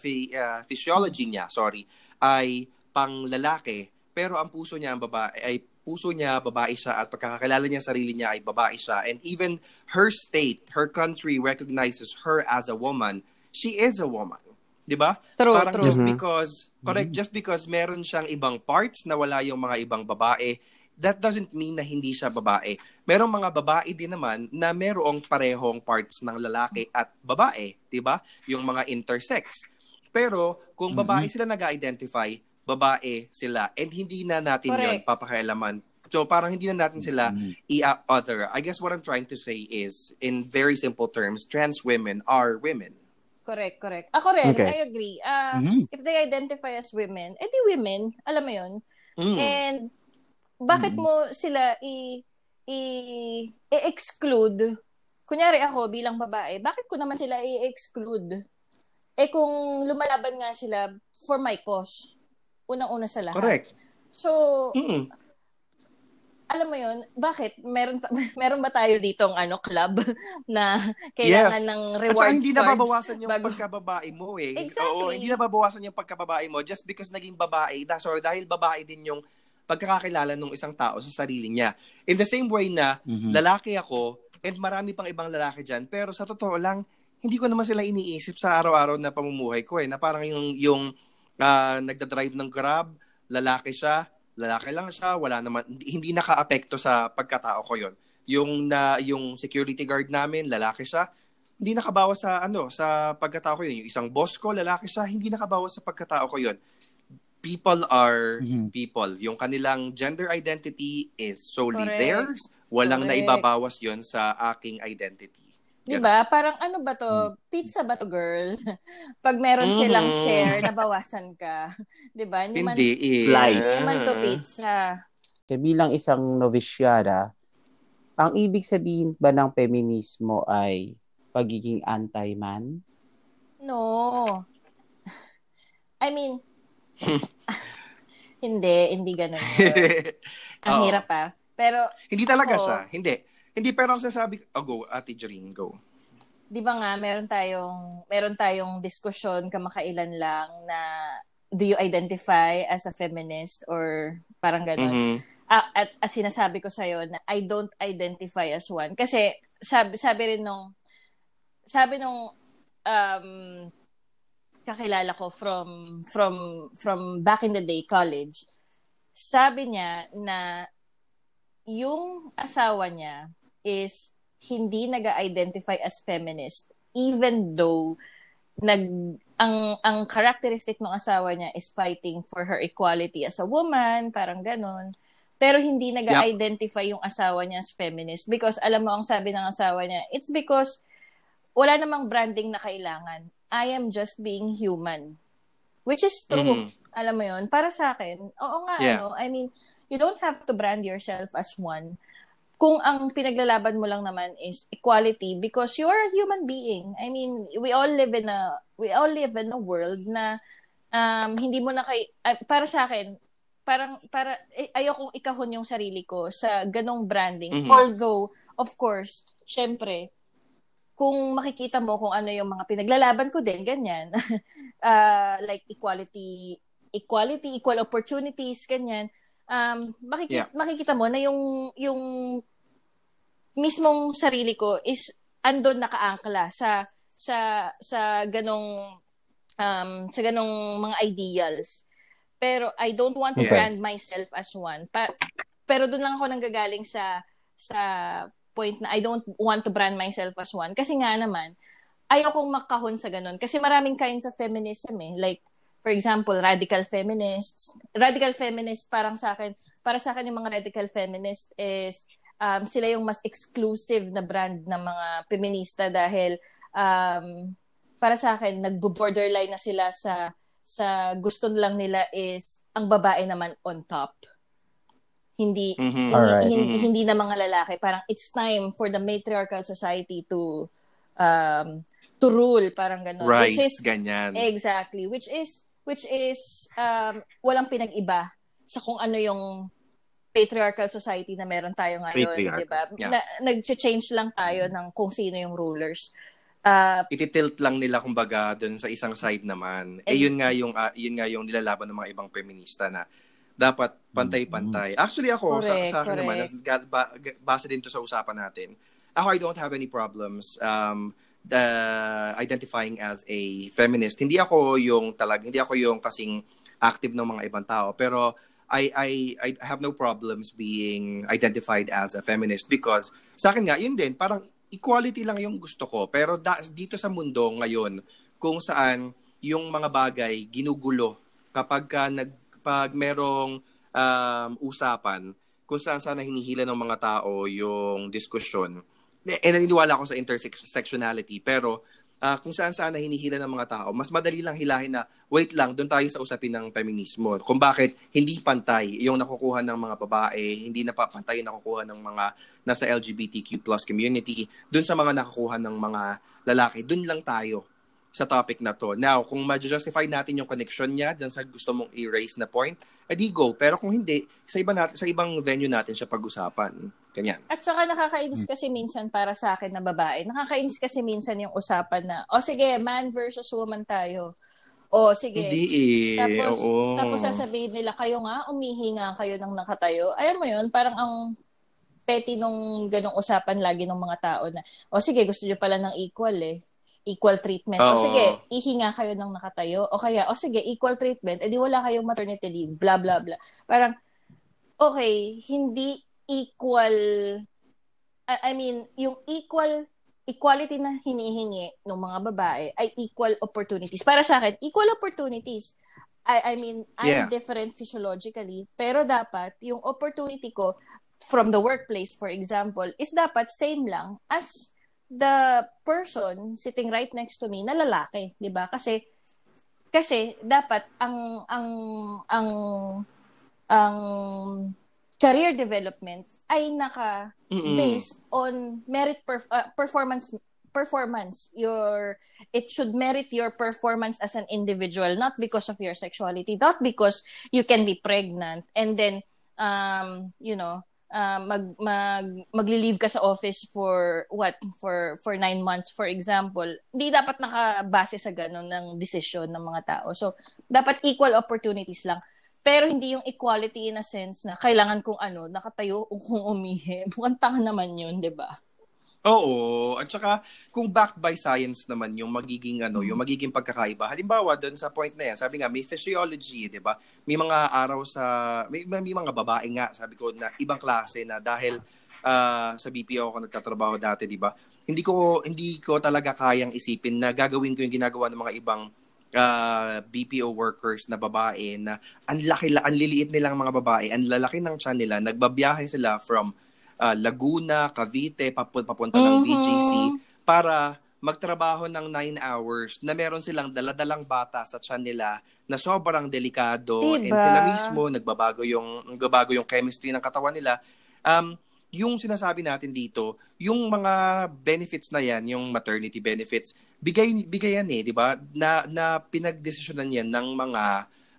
physiology niya, sorry, ay panglalaki pero ang puso niya ang babae, ay puso niya babae siya at pagkakakilala niya sarili niya ay babae siya, and even her state, her country recognizes her as a woman. She is a woman, 'di ba? Parang true. Just because correct, mm-hmm. just because meron siyang ibang parts na wala yung mga ibang babae, that doesn't mean na hindi siya babae. Merong mga babae din naman na merong parehong parts ng lalaki at babae, 'di ba? Yung mga intersex. Pero kung babae sila nag-identify, babae sila. And hindi na natin correct. 'Yon papakialaman. So parang hindi na natin sila i-other. I guess what I'm trying to say is, in very simple terms, trans women are women. Correct, correct. Ako rin, okay. I agree. Uh, mm-hmm. If they identify as women, edi women, alam mo 'yon. Mm. And bakit mo sila i, i, i-exclude? Kunyari ako bilang babae, bakit ko naman sila i-exclude? Eh kung lumalaban nga sila for my cause, unang-una sa lahat. Correct. So, mm-mm. alam mo yun, bakit? Meron, meron ba tayo ditong ano, club na kailangan yes. ng reward cards? Hindi na babawasan yung bago... pagkababae mo eh. Exactly. Oo, hindi na babawasan yung pagkababae mo just because naging babae. Sorry, dahil babae din yung pagkakakilala ng isang tao sa sarili niya. In the same way na mm-hmm. lalaki ako and marami pang ibang lalaki dyan, pero sa totoo lang, hindi ko naman sila iniisip sa araw-araw na pamumuhay ko eh, na parang yung, yung uh, nagdadrive ng Grab, lalaki siya, lalaki lang siya, wala naman, hindi naka-apekto sa pagkatao ko yon. Yung, na, yung security guard namin, lalaki siya, hindi nakabawas sa, ano, sa pagkatao ko yon. Yung isang boss ko, lalaki siya, hindi nakabawas sa pagkatao ko yon. People are mm-hmm. people. Yung kanilang gender identity is solely correct. Theirs. Walang correct. Naibabawas yon sa aking identity. Ganun. Diba? Parang ano ba to? Pizza ba to, girl? Pag meron mm-hmm. silang share, nabawasan ka. Diba? Hindi, man, hindi man to pizza. Bilang isang novisyara, ang ibig sabihin ba ng feminismo ay pagiging anti-man? No. I mean, hindi, hindi ganun. Ang oh. hirap pa. Pero hindi talaga ako, siya. Hindi. Hindi pero ang sasabi ko, oh, go, Ate Jorin, go. 'Di ba nga meron tayong meron tayong diskusyon kamakailan lang na do you identify as a feminist or parang ganun. Mm-hmm. Ah, at, at sinasabi ko sa iyo na I don't identify as one kasi sabi, sabi rin nung sabi nung um kakilala ko from from from back in the day college, sabi niya na yung asawa niya is hindi naga-identify as feminist even though nag ang ang characteristic ng asawa niya is fighting for her equality as a woman, parang ganun, pero hindi naga-identify yung asawa niya as feminist because alam mo ang sabi ng asawa niya, it's because wala namang branding na kailangan. I am just being human. Which is true. Mm-hmm. Alam mo yun? Para sa akin, oo nga, yeah. ano, I mean, you don't have to brand yourself as one. Kung ang pinaglalaban mo lang naman is equality because you are a human being. I mean, we all live in a, we all live in a world na um, hindi mo na kay, uh, para sa akin, parang, para, eh, ayokong ikahon yung sarili ko sa ganong branding. Mm-hmm. Although, of course, syempre, kung makikita mo kung ano yung mga pinaglalaban ko din, ganyan. uh, like equality, equality, equal opportunities, ganyan. Um, makikita, yeah. makikita mo na yung, yung mismong sarili ko is andon nakaangkla sa, sa, sa ganong, um, sa ganong mga ideals. Pero I don't want to okay. brand myself as one. Pa- pero doon lang ako nanggagaling sa sa point na I don't want to brand myself as one. Kasi nga naman, ayaw kong makahon sa ganun. Kasi maraming kinds of feminism eh. Like, for example, radical feminists. Radical feminists parang sa akin, para sa akin yung mga radical feminists is um, sila yung mas exclusive na brand ng mga feminista dahil um, para sa akin, nagbo-borderline na sila sa sa gusto lang nila is ang babae naman on top. Hindi mm-hmm. hindi, right. hindi hindi na mga lalaki. Parang it's time for the matriarchal society to um to rule, parang ganun. Rise, which is ganyan. Exactly, which is which is um walang pinag-iba sa kung ano yung patriarchal society na meron tayo ngayon, di ba? Yeah. Nag-change lang tayo mm-hmm. ng kung sino yung rulers. Uh, ititilt lang nila kumbaga doon sa isang side naman. Eh yun nga yung uh, yun nga yung nilalaban ng mga ibang feminista na dapat pantay-pantay. Actually ako correct, sa, sa akin naman base din to sa usapan natin. Ako, I don't have any problems um uh, identifying as a feminist. Hindi ako yung talag hindi ako yung kasing active ng mga ibang tao, pero I I I have no problems being identified as a feminist because sa akin nga yun din parang equality lang yung gusto ko. Pero da, dito sa mundo ngayon, kung saan yung mga bagay ginugulo kapag ka nag, pag merong um, usapan, kung saan sana hinihila ng mga tao yung diskusyon. E naniniwala ako sa intersectionality, pero uh, kung saan sana hinihila ng mga tao, mas madali lang hilahin na, wait lang, doon tayo sa usapin ng feminismo. Kung bakit hindi pantay yung nakukuha ng mga babae, hindi napapantay yung nakukuha ng mga nasa L G B T Q plus community, dun sa mga nakakuha ng mga lalaki, dun lang tayo sa topic na to. Now, kung ma-justify natin yung connection niya dun sa gusto mong erase na point, edi go. Pero kung hindi, sa, iba natin, sa ibang venue natin siya pag-usapan. Ganyan. At saka nakakainis kasi minsan para sa akin na babae. Nakakainis kasi minsan yung usapan na, o oh, sige, man versus woman tayo. O oh, sige. Hindi eh. Tapos, oo. Tapos sasabihin nila, kayo nga, umihinga kayo ng nakatayo. Ayan mo yun, parang ang petty nung ganong usapan lagi ng mga tao na, o sige, gusto nyo pala ng equal eh. Equal treatment. Oh. O sige, ihinga kayo ng nakatayo. O kaya, o sige, equal treatment. Eh di wala kayong maternity leave. Blah, blah, blah. Parang, okay, hindi equal, I mean, yung equal, equality na hinihingi ng mga babae ay equal opportunities. Para sa akin, equal opportunities. I, I mean, I'm yeah. different physiologically, pero dapat, yung opportunity ko, from the workplace, for example, is dapat same lang as the person sitting right next to me na lalaki, di ba? Kasi, kasi dapat ang ang ang ang career development ay naka Mm-mm. based on merit perf- uh, performance performance. Your it should merit your performance as an individual, not because of your sexuality, not because you can be pregnant and then um you know. Uh, mag mag magli-leave ka sa office for what for for nine months for example. Hindi dapat nakabase sa ganun ng decision ng mga tao. So dapat equal opportunities lang. Pero hindi yung equality in a sense na kailangan kung ano, nakatayo o kung umihi. Mukhang tanga naman 'yun, 'di ba? Oo, at saka kung backed by science naman yung magiging ano, yung magiging pagkakaiba. Halimbawa doon sa point na 'yan, sabi nga may physiology, 'di ba? May mga araw sa may, may mga babae nga, sabi ko na ibang klase na dahil uh, sa B P O ako nagtatrabaho dati, 'di ba? Hindi ko hindi ko talaga kayang isipin na gagawin ko yung ginagawa ng mga ibang uh, B P O workers na babae na ang laki, ang liliit nilang mga babae, ang lalaki ng tiyan nila, nagbabiyahe sila from Uh, Laguna, Cavite, papunta ng mm-hmm. B G C para magtrabaho ng nine hours na meron silang daladalang bata sa tiyan nila na sobrang delikado, diba? And sila mismo nagbabago yung nagbabago yung chemistry ng katawan nila. Um, yung sinasabi natin dito, yung mga benefits na yan, yung maternity benefits, bigay bigayan eh, di ba? Na na pinagdesisyonan yan ng mga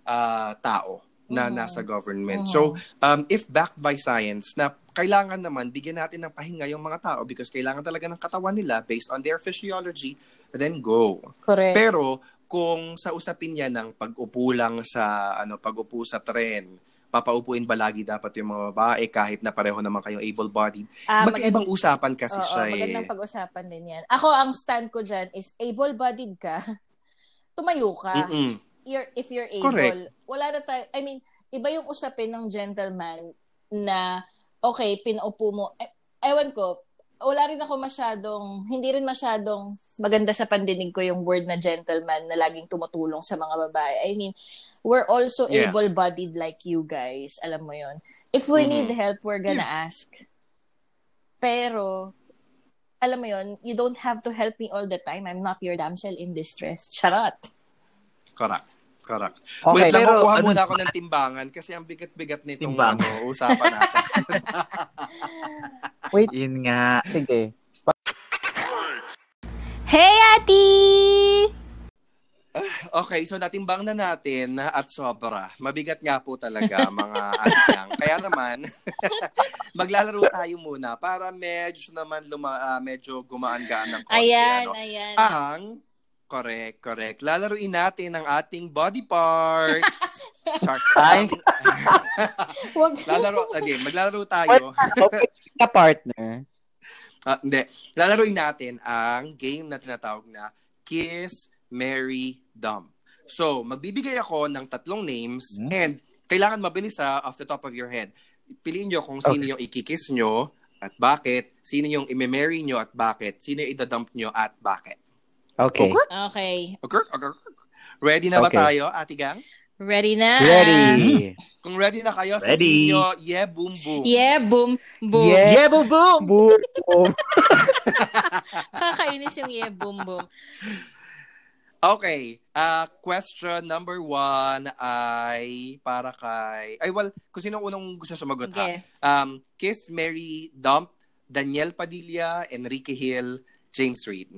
uh, tao na mm-hmm. nasa government. Mm-hmm. So, um, if backed by science na kailangan naman, bigyan natin ng pahinga yung mga tao because kailangan talaga ng katawan nila based on their physiology, then go. Correct. Pero kung sa usapin niya ng pag-upo lang sa, ano, pag-upo sa tren, papaupuin ba lagi dapat yung mga babae kahit na pareho naman kayong able-bodied? Ah, Magkaibang mag- usapan kasi oo, siya oo, eh. Magandang pag-usapan din yan. Ako, ang stand ko dyan is able-bodied ka, tumayo ka. Mm-mm. you're, if you're able, correct. Wala na tayo, I mean, iba yung usapin ng gentleman na, okay, pinaupo mo, e, ewan ko, wala rin ako masyadong, hindi rin masyadong maganda sa pandinig ko yung word na gentleman na laging tumutulong sa mga babae. I mean, we're also yeah. able-bodied like you guys. Alam mo yun. If we mm-hmm. need help, we're gonna yeah. ask. Pero, alam mo yun, you don't have to help me all the time. I'm not your damsel in distress. Charot. Correct. Correct. Okay, wait, pero, nakukuha muna ano, ako ng timbangan kasi ang bigat-bigat nitong ano, usapan natin. Wait. Yun nga. Sige. Hey, Ate! Okay, so natimbang na natin at sobra. Mabigat nga po talaga mga ating. Kaya naman, maglalaro tayo muna para medyo naman luma, uh, medyo gumaan-gaan ng konti. Ayan, ano. ayan. Ang, correct, correct. Lalaruin natin ang ating body parts. Ay. Lalaro, again, maglalaro tayo. Okay, ka partner. Uh, hindi. Lalaruin natin ang game na tinatawag na Kiss, Mary, Dumb. So, magbibigay ako ng tatlong names mm-hmm. and kailangan mabilis ha, off the top of your head. Piliin nyo kung sino okay. yung ikikiss nyo at bakit, sino yung imemarry nyo at bakit, sino yung idadump nyo at bakit. Okay. Okay. Okay. okay. okay. Ready na ba okay. tayo, Ate Gang? Ready na. Ready. Kung ready na kayo, ready. Sabihin nyo, yeah, boom, boom. Yeah, boom, boom. Yeah, yeah boom, boom. boom, boom. Kakainis yung yeah, boom, boom. Okay, uh, question number one ay para kay... Ay, well, kung sino unang gusto sumagot okay. ha? Um, Kiss, Mary, Dump, Daniel Padilla, Enrique Hill, James Reid.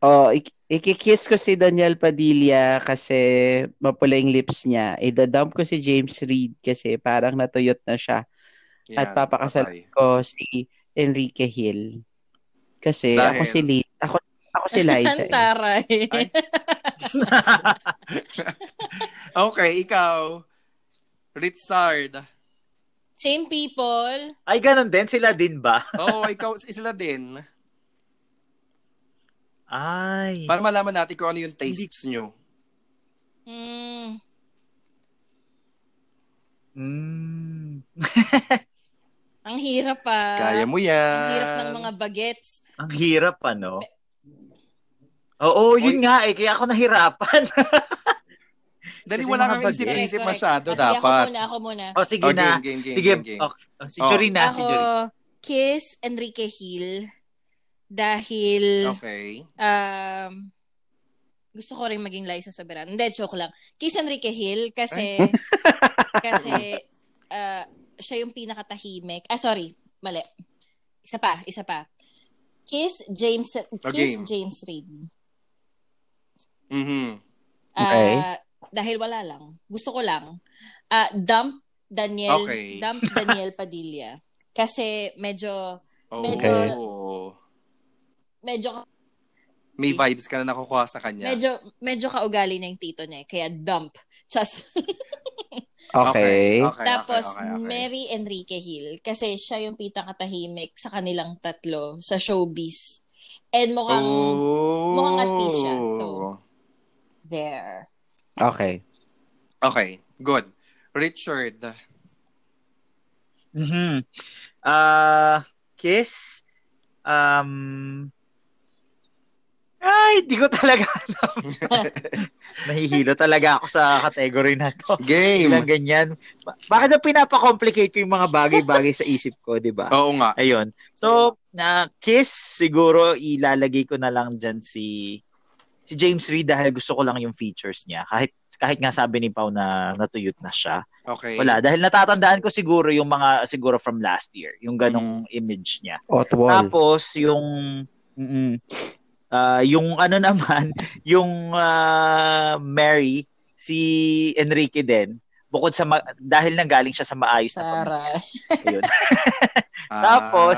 oh, ik- ikikiss ko si Daniel Padilla kasi mapula yung lips niya. Idadump ko si James Reid kasi parang natuyot na siya. Yan, at papakasal okay. ko si Enrique Hill. Kasi Dahil... ako si Lee. Ako Ako si Liza. Eh. Okay, ikaw. Ritzard. Same people. Ay, ganun din. Sila din ba? Oo, ikaw. Sila din. Ay. Para malaman natin kung ano yung tastes nyo. Mm. Mm. Ang hirap ah. Kaya mo yan. Ang hirap ng mga bagets. Ang hirap ano? Oo, yun Oy. Nga eh. Kaya ako nahirapan. Dali, wala kang isip-isip masyado oh, dapat. Sige, ako muna, ako muna. O, oh, sige oh, na. Game, game, game, sige, game, game. Okay. Oh, si Jorin oh. na, si Jorin. Ako, Kiss Enrique Hill. Dahil, okay. um, gusto ko rin maging Liza Soberano. Hindi, joke lang. Kiss Enrique Hill kasi, kasi, uh, siya yung pinakatahimik. Ah, sorry. Mali. Isa pa, isa pa. Kiss James Kiss okay. James Reid. Mm-hmm. Okay. Uh, dahil wala lang. Gusto ko lang. Uh, dump Daniel okay. Dump Daniel Padilla. Kasi medyo oh. medyo okay. medyo may vibes ka na nakukuha sa kanya. Medyo medyo kaugali na yung tito niya. Kaya dump. Just Okay. okay. Tapos, okay, okay, okay. Mary Enrique Hill. Kasi siya yung pinakatahimik sa kanilang tatlo sa showbiz. And mukhang, oh. mukhang atis siya. So, there. Okay. Okay. Good. Richard. Mm-hmm. Uh, kiss. Um... Ay, di ko talaga alam. Nahihilo talaga ako sa category na to. Game. Ilang ganyan. Bakit na pinapakomplicate ko yung mga bagay-bagay sa isip ko, di ba? Oo nga. Ayun. So, na uh, kiss, siguro ilalagay ko na lang dyan si si James Reid dahil gusto ko lang yung features niya. Kahit kahit nga sabi ni Pao na natuyot na siya. Okay. Wala. Dahil natatandaan ko siguro yung mga, siguro from last year. Yung ganong mm. image niya. Otwal. Tapos, yung... Mm-mm. Uh, yung ano naman, yung uh, Mary, si Enrique din, bukod sa, ma- dahil nanggaling siya sa maayos na pamilya. Ayun. ah. Tapos,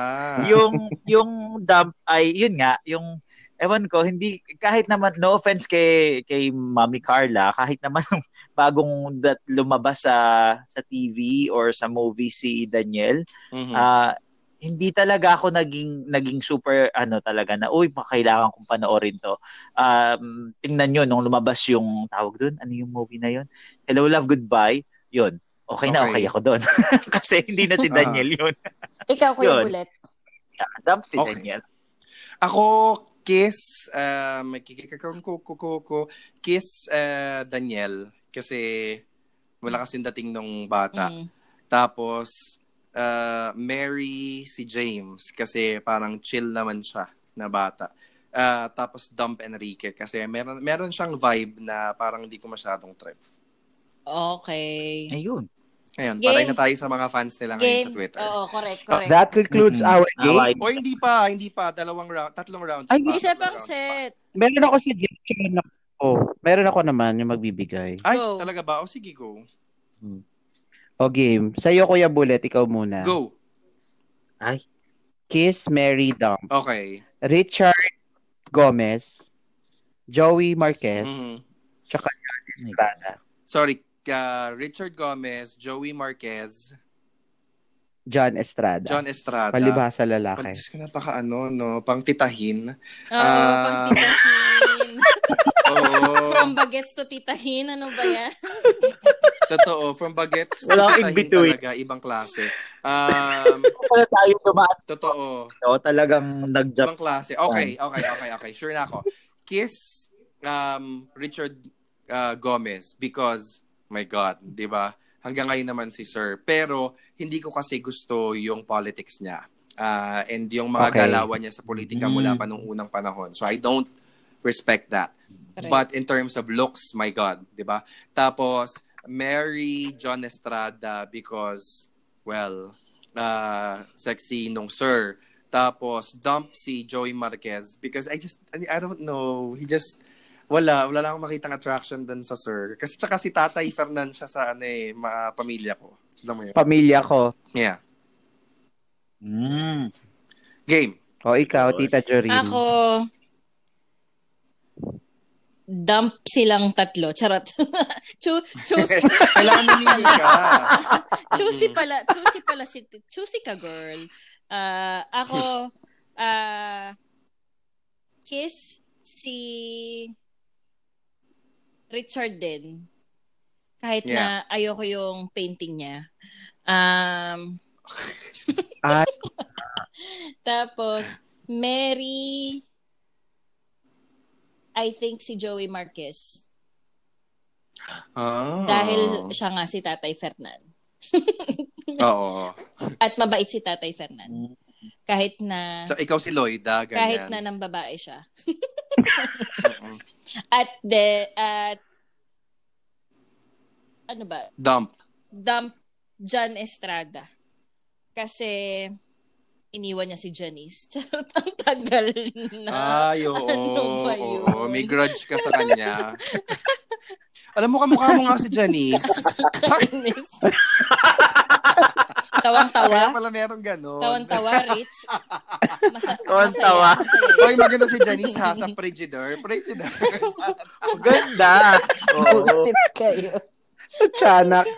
yung, yung dump ay, yun nga, yung, ewan ko, hindi, kahit naman, no offense kay, kay Mommy Carla, kahit naman bagong dat- lumabas sa, sa T V or sa movie si Daniel, mm-hmm. uh, hindi talaga ako naging naging super ano talaga na uy kailangan kong panoorin to. Um tingnan niyo nung lumabas yung tawag doon, ano yung movie na yon? Hello Love Goodbye. Yon. Okay na okay, okay ako doon. Kasi hindi na si Daniel yon. Ikaw Kuya Bullet. Adam si okay. Daniel. Ako Kiss uh makikikakaroon ko ko ko Kiss uh, Daniel kasi wala kasing dating nung bata. Mm. Tapos Uh, Mary si James kasi parang chill naman siya na bata. Uh, tapos Dump Enrique kasi meron, meron siyang vibe na parang hindi ko masyadong trip. Okay. Ayun. Ayun, patay na tayo sa mga fans nila ngayon sa Twitter. Oo, correct, correct. That concludes mm-hmm. our game. O hindi pa, hindi pa. Dalawang round, tatlong rounds Ay, pa. Ay, isa pang set. Pa. Meron ako si James. Oh, meron ako naman yung magbibigay. Ay, go. Talaga ba? O sige, go. Hmm. O game, sa'yo Kuya Bullet, ikaw muna. Go. Ay. Kiss, Mary, Dump. Okay. Richard Gomez, Joey Marquez, mm-hmm. tsaka Jonas Prada. Sorry, uh, Richard Gomez, Joey Marquez, John Estrada. John Estrada. Palibhasa lalaki. Palibhasa ka na baka ano, no? Pang titahin. Oo, oh, uh, pang titahin. Oh. From baguettes to titahin, ano ba yan? Totoo, from baguettes to walang titahin in-between. Talaga, ibang klase. Um, wala tayo tumaan. Totoo. O, talagang nag-jump. Ibang klase. Okay, okay, okay, okay. Sure na ako. Kiss um, Richard uh, Gomez because, my God, di ba? Hanggang ngayon naman si Sir. Pero hindi ko kasi gusto yung politics niya. Uh, and yung mga okay. galawan niya sa politika mm. mula pa nung unang panahon. So I don't respect that. Correct. But in terms of looks, my God, di ba? Tapos, marry John Estrada because, well, uh, sexy nung Sir. Tapos, dump si Joey Marquez because I just, I don't know, he just... Wala, wala lang akong makitang attraction dun sa Sir. Kasi tsaka si Tatay Fernan siya sa ano eh, ma, pamilya ko. Pamilya ko. Yeah. Mm. Game. O ikaw, Tita Jorin. Ako, dump silang tatlo. Charot. Cho- choosy. Kailangan nilili ka. Choosy pala. Choosy pala si... Choosy ka, girl. Uh, ako, uh, kiss si... Richard din. Kahit yeah. na ayoko yung painting niya. Um, At... Tapos, Mary, I think si Joey Marquez. Oh. Dahil siya nga si Tatay Fernan. Oo. At mabait si Tatay Fernan. Kahit na... So, ikaw si Lloyd, ah, ganyan. Kahit na nang babae siya. At the at ano ba? Dump. Dump John Estrada. Kasi iniwan niya si Janice. Charot, ang tagal na. Ay, oo. Ano ba yun? Oo, may grudge ka sa kanya. Alam mo, kamukha mo nga si Janice. Janice. Tawang-tawa. Kaya pala meron gano'n. Tawang-tawa, Rich. Masa- Tawang-tawa. Hoy, maganda si Janice ha, sa Prejidor. Prejidor. Ganda. Busip oh. kayo. Tiyanak.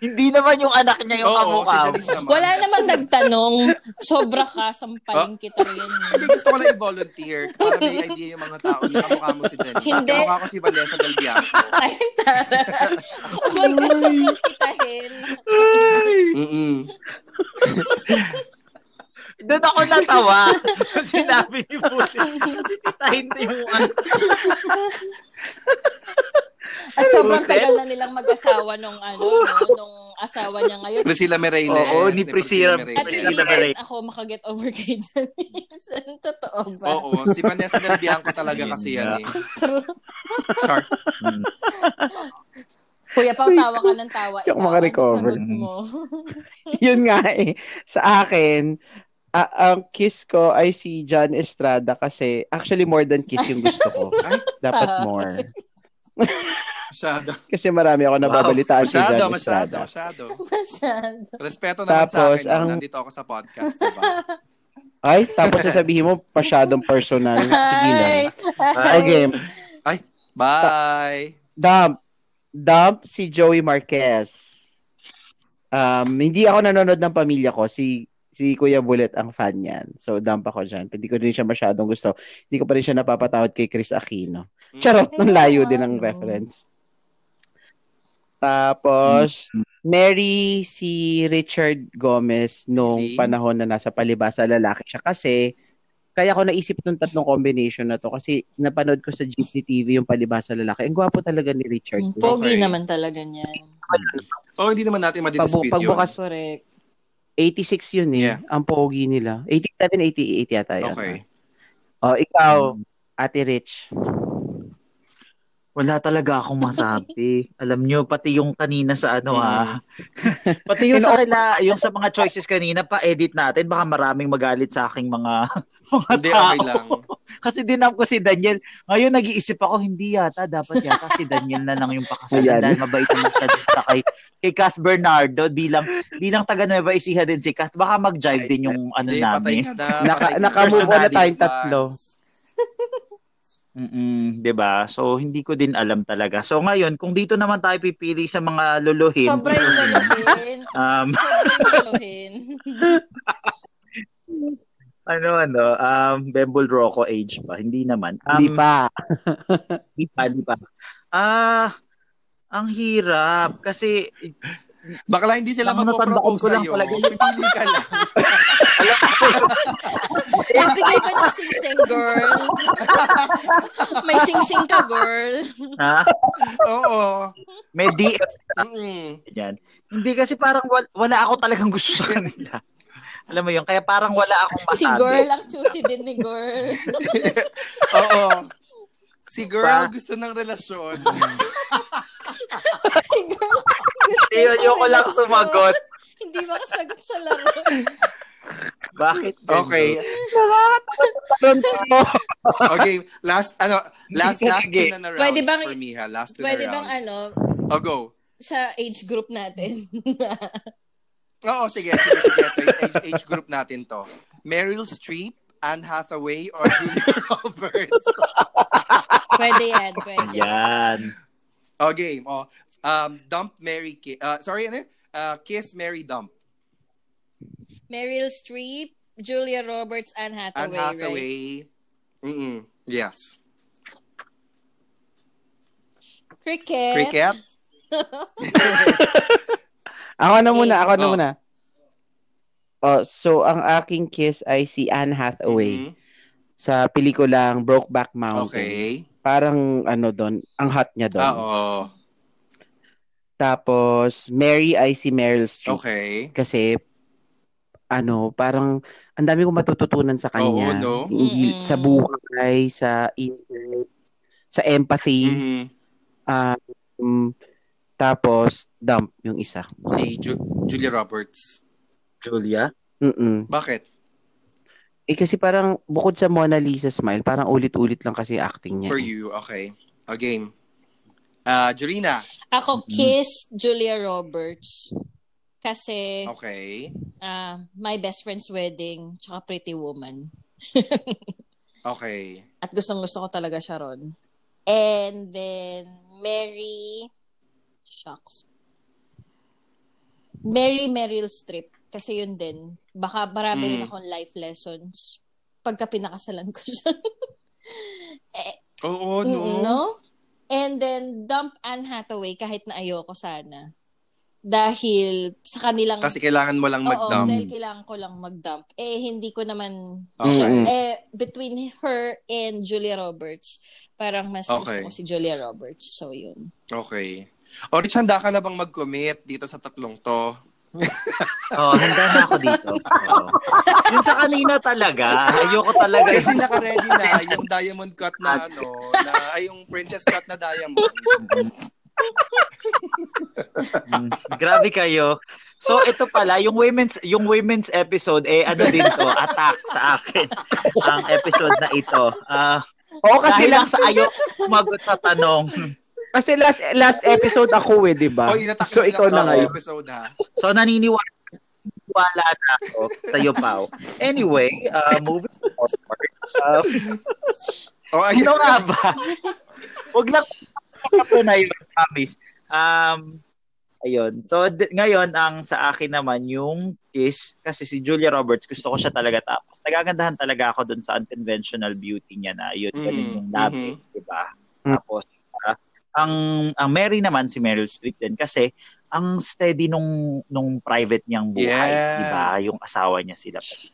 Hindi naman yung anak niya yung oh, kamukha. Si wala naman nagtanong. Sobra ka, sampaling oh. kita rin. Hindi, gusto ko lang i-volunteer. Para may idea yung mga tao na kamukha mo si Janice. Hindi. Kamukha ko si Vanessa Del Bianco. Ay, taray. Huwag ka sa kapitahin. Mm-mm. Doon ako natawa. Sinabi ni Bullet. Kasi pitahin yung ano. At sobrang tagal na nilang mag-asawa nung ano, no, nung asawa niya ngayon. Priscilla Mereynes. Oo, ni Priscilla Mereynes. At hindi ako makaget over kay Janice. Ano, totoo ba? Oo, si Vanessa Del Bianco talaga kasi yan eh. Char. Hmm. Kuya Pao, tawa ka ng tawa. Yung makarecover. Yun nga eh. Sa akin, uh, ang kiss ko ay si John Estrada kasi actually more than kiss yung gusto ko. Dapat more. Masyado. Kasi marami ako nababalitaan wow. si John Estrada. Masyado, masyado. Respeto naman tapos, sa akin ang... nandito ako sa podcast. Diba? Ay, tapos sasabihin mo, masyadong personal. Sige na. Okay. Ay, bye. Ta- dump. Dump si Joey Marquez. Um, hindi ako nanonood ng pamilya ko. Si si Kuya Bullet ang fan niyan. So, dampa ko dyan. Hindi ko rin siya masyadong gusto. Hindi ko pa rin siya napapatawad kay Chris Aquino. Charot, ng layo din ang reference. Tapos, Mary si Richard Gomez nung panahon na nasa palibasa lalaki siya. Kasi, kaya ko naisip nung tatlong combination na to kasi napanood ko sa G T T V yung palibasa lalaki. Ang gwapo talaga ni Richard. Mm, pogi okay. naman talaga niya. Oh, hindi naman natin madidispute yun. Pagbukas, correct. eighty-six yun eh. Yeah. Ang pogi nila. eighty-seven, eighty-eight yata yun. Okay. Oh, ikaw, Ate Rich. Wala talaga akong masabi. Alam nyo, pati yung kanina sa ano ah. Pati yung sa kila, yung sa mga choices kanina, pa-edit natin. Baka maraming magalit sa aking mga, mga hindi, tao. Okay lang. Kasi dinam ko si Daniel. Ngayon, nag-iisip ako, hindi yata. Dapat yata si Daniel na lang yung pakasalan. Mabait naman siya dito kay, kay Kath Bernardo. Bilang bilang taga Nueva Ecija din si Kath. Baka mag-jive din yung ano hindi, namin. Na, Naka, nakamubo na tayong tatlo. Mm-mm, 'di ba? So hindi ko din alam talaga. So ngayon, kung dito naman tayo pipili sa mga luluhin. Sobrang luluhin. um Sobrang luluhin. ano ano, um Bembol Rocco age pa. Hindi naman. Um, hindi pa. Hindi pa, hindi pa. Ah, ang hirap kasi bakla hindi sila magpo-propose sa iyo. Pipili ka lang. Bigay ka ng sing-sing, girl. May sing-sing ka, girl. Ha? Oo. May D M. Mm. Hindi kasi parang wala, wala ako talagang gusto sa kanila. Alam mo yun? Kaya parang wala akong masabi. Si girl ang choosy din ni girl. Oo. Si girl pa? Gusto ng relasyon. Si girl gusto ng relasyon. Ayoko lang sumagot. Hindi makasagot sa laro. Bakit? Okay. Okay, last ano, last last game na round. Pwede bang for me, ha? Last two pwede bang rounds. Ano? Oh, go. Sa age group natin. Oo, sige, sige, sige. Age, age group natin to. Meryl Streep, Anne Hathaway, or Julia Roberts. Pwede yan, pwede. Yan. Oh, game. Oh, um dump Mary Ki- uh, sorry, ano? Uh, kiss Mary dump. Meryl Streep, Julia Roberts, Anne Hathaway. Anne Hathaway. Right? Mm-mm. Yes. Cricket. Cricket. Ako na muna, ako na oh. muna. Oh, so, ang aking kiss ay si Anne Hathaway. Mm-hmm. Sa pelikulang Brokeback Mountain. Okay. Parang ano doon, ang hot niya doon. Oo. Tapos, Mary ay si Meryl Streep. Okay. Kasi, ano, parang ang dami kong matututunan sa kanya. Oh, no? Mm-hmm. Sa buhay, sa insight, sa empathy. Mm-hmm. Um, tapos, dump yung isa. Si Ju- Julia Roberts. Julia? Mm-mm. Bakit? Eh kasi parang bukod sa Mona Lisa smile, parang ulit-ulit lang kasi acting niya. For you, okay. A game. Uh, Jorina. Ako, kiss mm-hmm. Julia Roberts. Kasi, okay. uh, My Best Friend's Wedding, tsaka Pretty Woman. Okay. At gustong-gusto ko talaga siya ron. And then, Mary, shucks. Mary Meryl Streep. Kasi yun din. Baka marami mm. rin akong life lessons pagka pinakasalan ko siya. eh, Oo, no? no? And then, dump Anne Hathaway kahit na ayoko sana. Dahil sa kanilang... Kasi kailangan mo lang mag-dump. Oo, dahil kailangan ko lang mag-dump. Eh, hindi ko naman... Okay. Siya, eh, between her and Julia Roberts, parang mas okay. gusto ko si Julia Roberts. So, yun. Okay. O, Rich, handa ka na bang mag-commit dito sa tatlong to? Oo, oh, handa na ako dito. Oh. Yung sa kanina talaga, ayoko talaga. Kasi naka-ready na yung diamond cut na ano, na, ay yung princess cut na diamond. mm, grabe kayo. So ito pala yung women's yung women's episode eh ano din to, attack sa akin. Ang episode na ito. Ah, uh, oo kasi lang sa ayo sumagot sa tanong. Kasi last last episode ako eh, 'di ba? So ito na ngayon. So naniniwala wala na ako sa iyo, Pao. Anyway, uh, moving forward. Um, oh, ayun nga ba? Wag lang ako na yun, promise. Um, Ayun. So, d- ngayon, ang sa akin naman yung Kiss, kasi si Julia Roberts, gusto ko siya talaga tapos. Nagagandahan talaga ako dun sa unconventional beauty niya na yun, mm-hmm. ganun yung labi, mm-hmm. diba? Mm-hmm. Tapos, uh, ang, ang Mary naman, si Meryl Streep din, kasi ang steady nung, nung private niyang buhay, yes. diba? Yung asawa niya sila pati.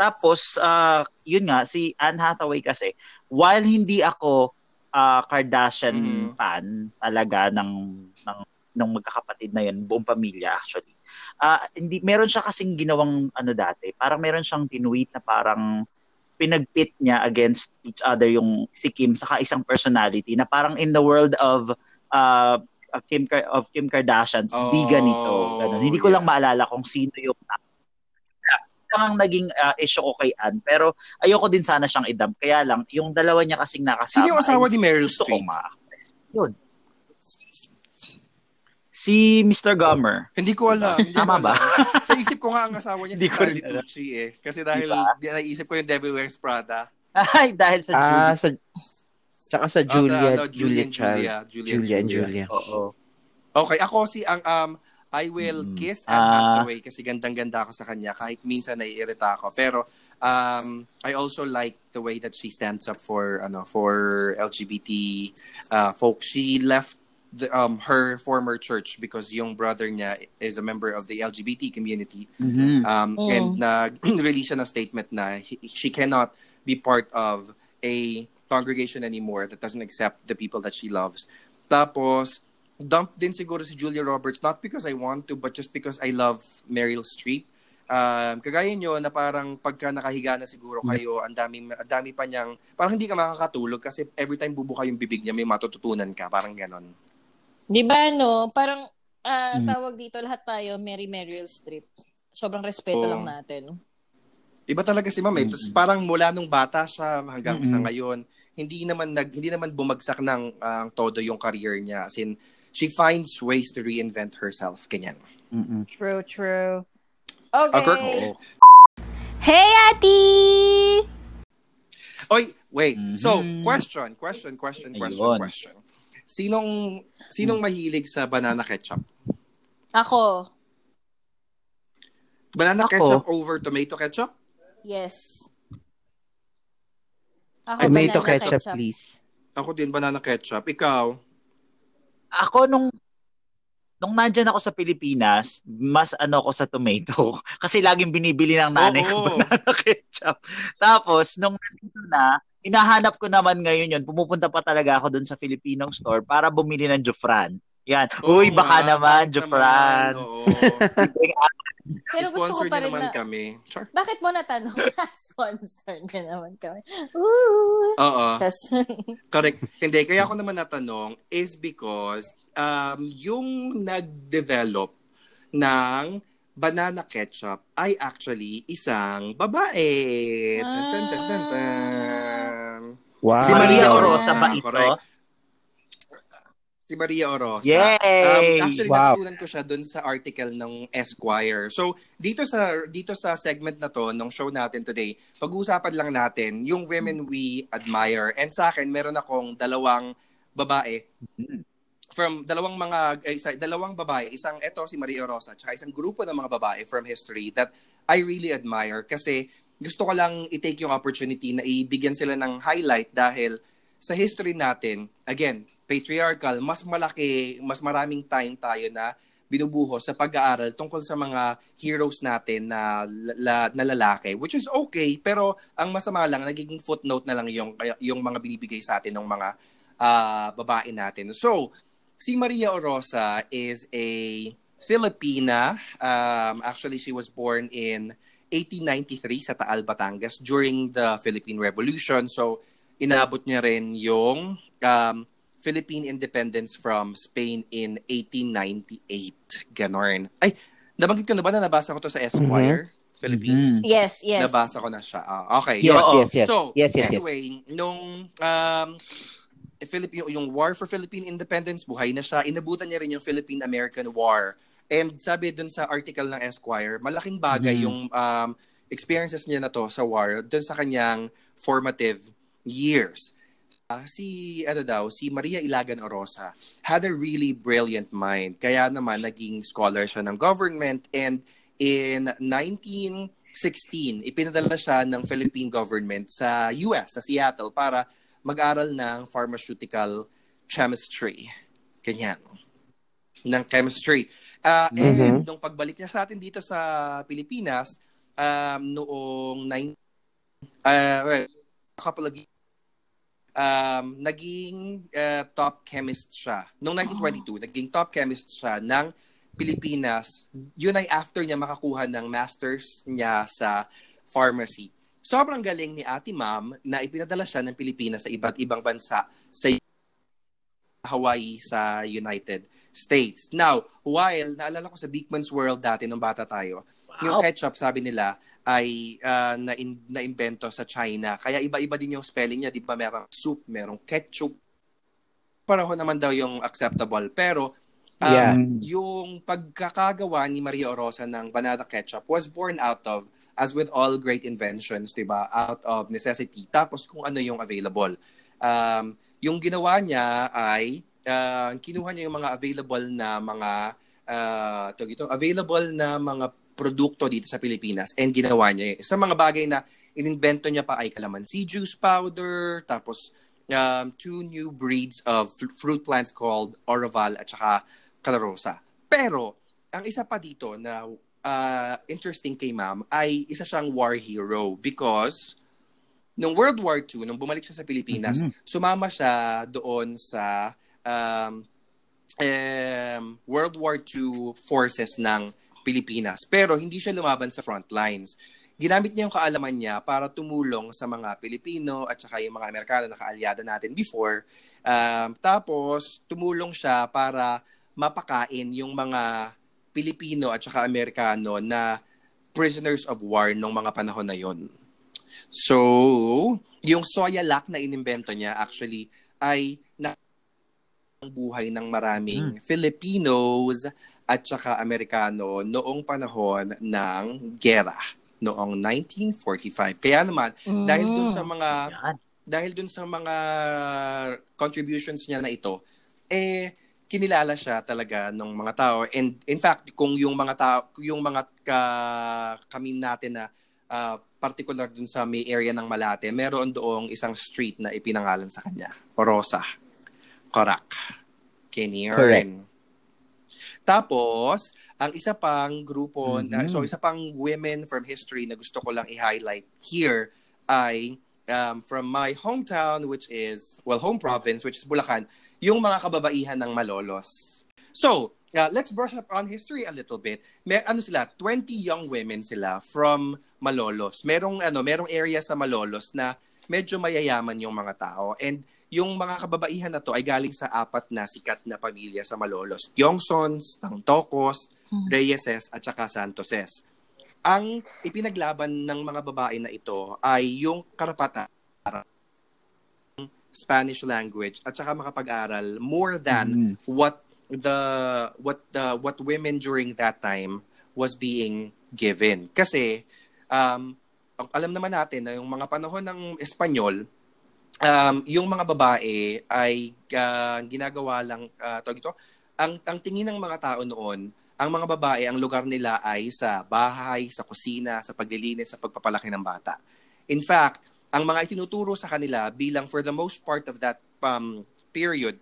Tapos, uh, yun nga, si Anne Hathaway kasi, while hindi ako uh, Kardashian mm-hmm. fan talaga ng, ng ng magkakapatid na yun, buong pamilya actually, uh, hindi, meron siya kasing ginawang ano dati, parang meron siyang tinuwit na parang pinagpit niya against each other yung si Kim saka isang personality na parang in the world of uh, Kim, of Kim Kardashians, oh, biga nito. Ganun. Hindi ko yeah. lang maalala kung sino yung ang naging uh, issue ko kay Anne, pero ayoko din sana siyang idam. Kaya lang, yung dalawa niya kasing nakasama. Sino yung asawa ni Meryl Streep? Yun. Si Mister Gummer. Hindi ko alam. Tama ba? Sa isip ko nga ang asawa niya si Stanley Tucci eh. Kasi dahil diba? Naisip ko yung Devil Wears Prada. Ay, dahil sa ah, Julia. Saka sa Julia. Oh, sa, ano, Julia, Julia, Julia, Julia and Julia. Oo. Okay, ako si ang... um. I will mm. kiss Anne Hathaway uh, kasi gandang-ganda ako sa kanya kahit minsan naiirita ako, pero um, I also like the way that she stands up for ano for L G B T uh, folks. She left the, um, her former church because yung brother niya is a member of the L G B T community, mm-hmm. um, mm. and nag-release siya ng statement na he, she cannot be part of a congregation anymore that doesn't accept the people that she loves. Tapos dump din siguro si Julia Roberts, not because I want to, but just because I love Meryl Streep. Um, kagaya nyo na parang pagka nakahiga na siguro kayo, ang dami, ang dami pa niyang, parang hindi ka makakatulog kasi every time bubuka yung bibig niya, may matututunan ka, parang ganon. Di ba, no? Parang uh, tawag dito, lahat tayo, Mary Meryl Streep. Sobrang respeto oh. lang natin. Iba talaga si Ma'am. Eh. Tapos parang mula nung bata siya hanggang mm-hmm. sa ngayon, hindi naman, nag, hindi naman bumagsak ng uh, todo yung career niya. As in, she finds ways to reinvent herself. Ganyan. Mm-mm. True, true. Okay. okay. Hey, Ati! Oy, wait. Mm-hmm. So, question, question, question, question, Ayun. question. Sinong, sinong mahilig sa banana ketchup? Ako. Banana Ako. ketchup over tomato ketchup? Yes. Ako, tomato ketchup, ketchup, please. Ako din, banana ketchup. Ikaw? Ako nung nung nandiyan ako sa Pilipinas, mas ano ako sa tomato kasi laging binibili ng nanay ko banana ketchup. Tapos nung nandito na, hinahanap ko naman ngayon yun. Pumupunta pa talaga ako doon sa Filipino store para bumili ng Jufran. Yan. Oo, uy, baka man, naman Jufran. Pero gusto ko pa rin na kami. Sure. Bakit mo natanong? Sponsor niya naman kami. Ooh. Oo. Just... Correct. Hindi. Kaya ako naman natanong is because um, yung nag-develop ng banana ketchup ay actually isang babae. Ah. Tan, tan, tan, tan. Wow. Si Maria Orosa ba ito? Correct. Si Maria Orosa. Yay! Um, actually, wow. Natutunan ko siya dun sa article ng Esquire. So, dito sa dito sa segment na to, ng show natin today, pag-uusapan lang natin yung women we admire. And sa akin, meron akong dalawang babae. From dalawang mga, eh, dalawang babae. Isang eto, si Maria Orosa, tsaka isang grupo ng mga babae from history that I really admire. Kasi gusto ko lang i-take yung opportunity na ibigyan sila ng highlight dahil sa history natin, again, patriarchal, mas malaki, mas maraming time tayo na binubuhos sa pag-aaral tungkol sa mga heroes natin na, la, na lalaki, which is okay, pero ang masama lang, nagiging footnote na lang yung, yung mga binibigay sa atin ng mga uh, babae natin. So, si Maria Orosa is a Filipina. Um, actually, she was born in eighteen ninety-three sa Taal, Batangas during the Philippine Revolution. So, inabot niya rin yung um, Philippine independence from Spain in eighteen ninety-eight. Ganon. Ay, nabanggit ko na ba na nabasa ko to sa Esquire, mm-hmm. Philippines? Mm-hmm. Yes, yes. Nabasa ko na siya. Ah, okay. Yes, so, yes, yes. So, yes, yes, anyway, yes. Nung um, Philippine, yung War for Philippine Independence, buhay na siya. Inabutan niya rin yung Philippine-American War. And sabi dun sa article ng Esquire, malaking bagay mm-hmm. yung um, experiences niya na to sa war dun sa kanyang formative years. si ano daw, si Maria Orosa had a really brilliant mind. Kaya naman naging scholar siya ng government, and in nineteen sixteen ipinadala siya ng Philippine government sa U S, sa Seattle, para mag-aral ng pharmaceutical chemistry. Ganyan. Ng chemistry. Uh, mm-hmm. And nung pagbalik niya sa atin dito sa Pilipinas, um, noong nine, uh, well, a couple of years, Um, naging uh, top chemist siya. Noong nineteen twenty-two, oh. naging top chemist siya ng Pilipinas. Yun ay after niya makakuha ng master's niya sa pharmacy. Sobrang galing ni Ate Ma'am na ipinadala siya ng Pilipinas sa iba't ibang bansa, sa Hawaii, sa United States. Now, while naalala ko sa Beakman's World dati nung bata tayo, wow. yung ketchup, sabi nila, ay uh, na in, na-invento sa China. Kaya iba-iba din yung spelling niya. Di ba merong soup, merong ketchup. Pareho naman daw yung acceptable. Pero um, yeah. yung pagkakagawa ni Maria Orosa ng banana ketchup was born out of, as with all great inventions, di ba, out of necessity. Tapos kung ano yung available. Um, yung ginawa niya ay uh, kinuha niya yung mga available na mga uh, to, ito, available na mga produkto dito sa Pilipinas, and ginawa niya. Sa mga bagay na ininvento niya pa ay calamansi juice powder, tapos um, two new breeds of fr- fruit plants called Oroval at saka Calarosa. Pero, ang isa pa dito na uh, interesting kay Ma'am ay isa siyang war hero, because nung World War Two, nung bumalik siya sa Pilipinas, mm-hmm. sumama siya doon sa um, um, World War Two forces ng Pilipinas, pero hindi siya lumaban sa front lines. Ginamit niya yung kaalaman niya para tumulong sa mga Pilipino at saka yung mga Amerikano na kaalyada natin before. Um, tapos, tumulong siya para mapakain yung mga Pilipino at saka Amerikano na prisoners of war nung mga panahon na yon. So, yung soya lac na inimbento niya actually ay na- ang buhay ng maraming hmm. Filipinos at saka Amerikano noong panahon ng gera, noong nineteen forty-five. Kaya naman, mm. dahil dun sa mga dahil dun sa mga contributions niya na ito, eh kinilala siya talaga ng mga tao. And in fact, kung yung mga tao, yung mga ka, kami natin na uh, particular dun sa may area ng Malate, meron doong isang street na ipinangalan sa kanya, Orosa. Correct. Kini Correct. Tapos, ang isa pang grupo, mm-hmm. na, so isa pang women from history na gusto ko lang i-highlight here ay um, from my hometown, which is, well, home province, which is Bulacan, yung mga kababaihan ng Malolos. So, uh, let's brush up on history a little bit. May, ano sila, twenty young women sila from Malolos. Merong, ano, merong area sa Malolos na medyo mayayaman yung mga tao. And yung mga kababaihan na to ay galing sa apat na sikat na pamilya sa Malolos. Yongsons, Tangtocos, Reyeses, at saka Santoses. Ang ipinaglaban ng mga babae na ito ay yung karapatan ng Spanish language at saka makapag-aral more than mm. what the what the what women during that time was being given. Kasi um, alam naman natin na yung mga panahon ng Espanyol, Um, yung mga babae ay uh, ginagawa lang uh, tawag ito, ang, ang tingin ng mga tao noon, ang mga babae, ang lugar nila ay sa bahay, sa kusina, sa paglilinis, sa pagpapalaki ng bata. In fact, ang mga itinuturo sa kanila bilang for the most part of that um, period,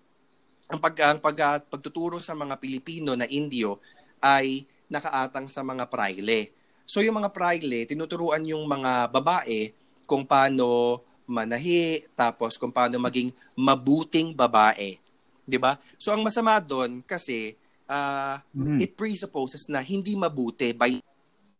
ang, pag, ang pag, pagtuturo sa mga Pilipino na Indio ay nakaatang sa mga praile. So yung mga praile, tinuturuan yung mga babae kung paano manahi, tapos kung paano maging mabuting babae. Diba? So, ang masama doon kasi uh, mm-hmm. it presupposes na hindi mabuti by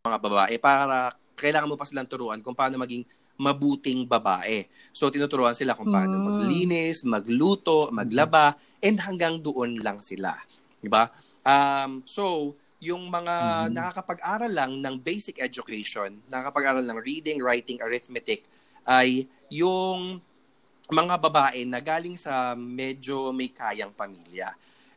mga babae, para kailangan mo pa silang turuan kung paano maging mabuting babae. So, tinuturuan sila kung paano mm-hmm. maglinis, magluto, maglaba, and hanggang doon lang sila. Diba? Um, so, yung mga mm-hmm. nakakapag-aral lang ng basic education, nakakapag-aral ng reading, writing, arithmetic, ay yung mga babae na galing sa medyo may kayang pamilya.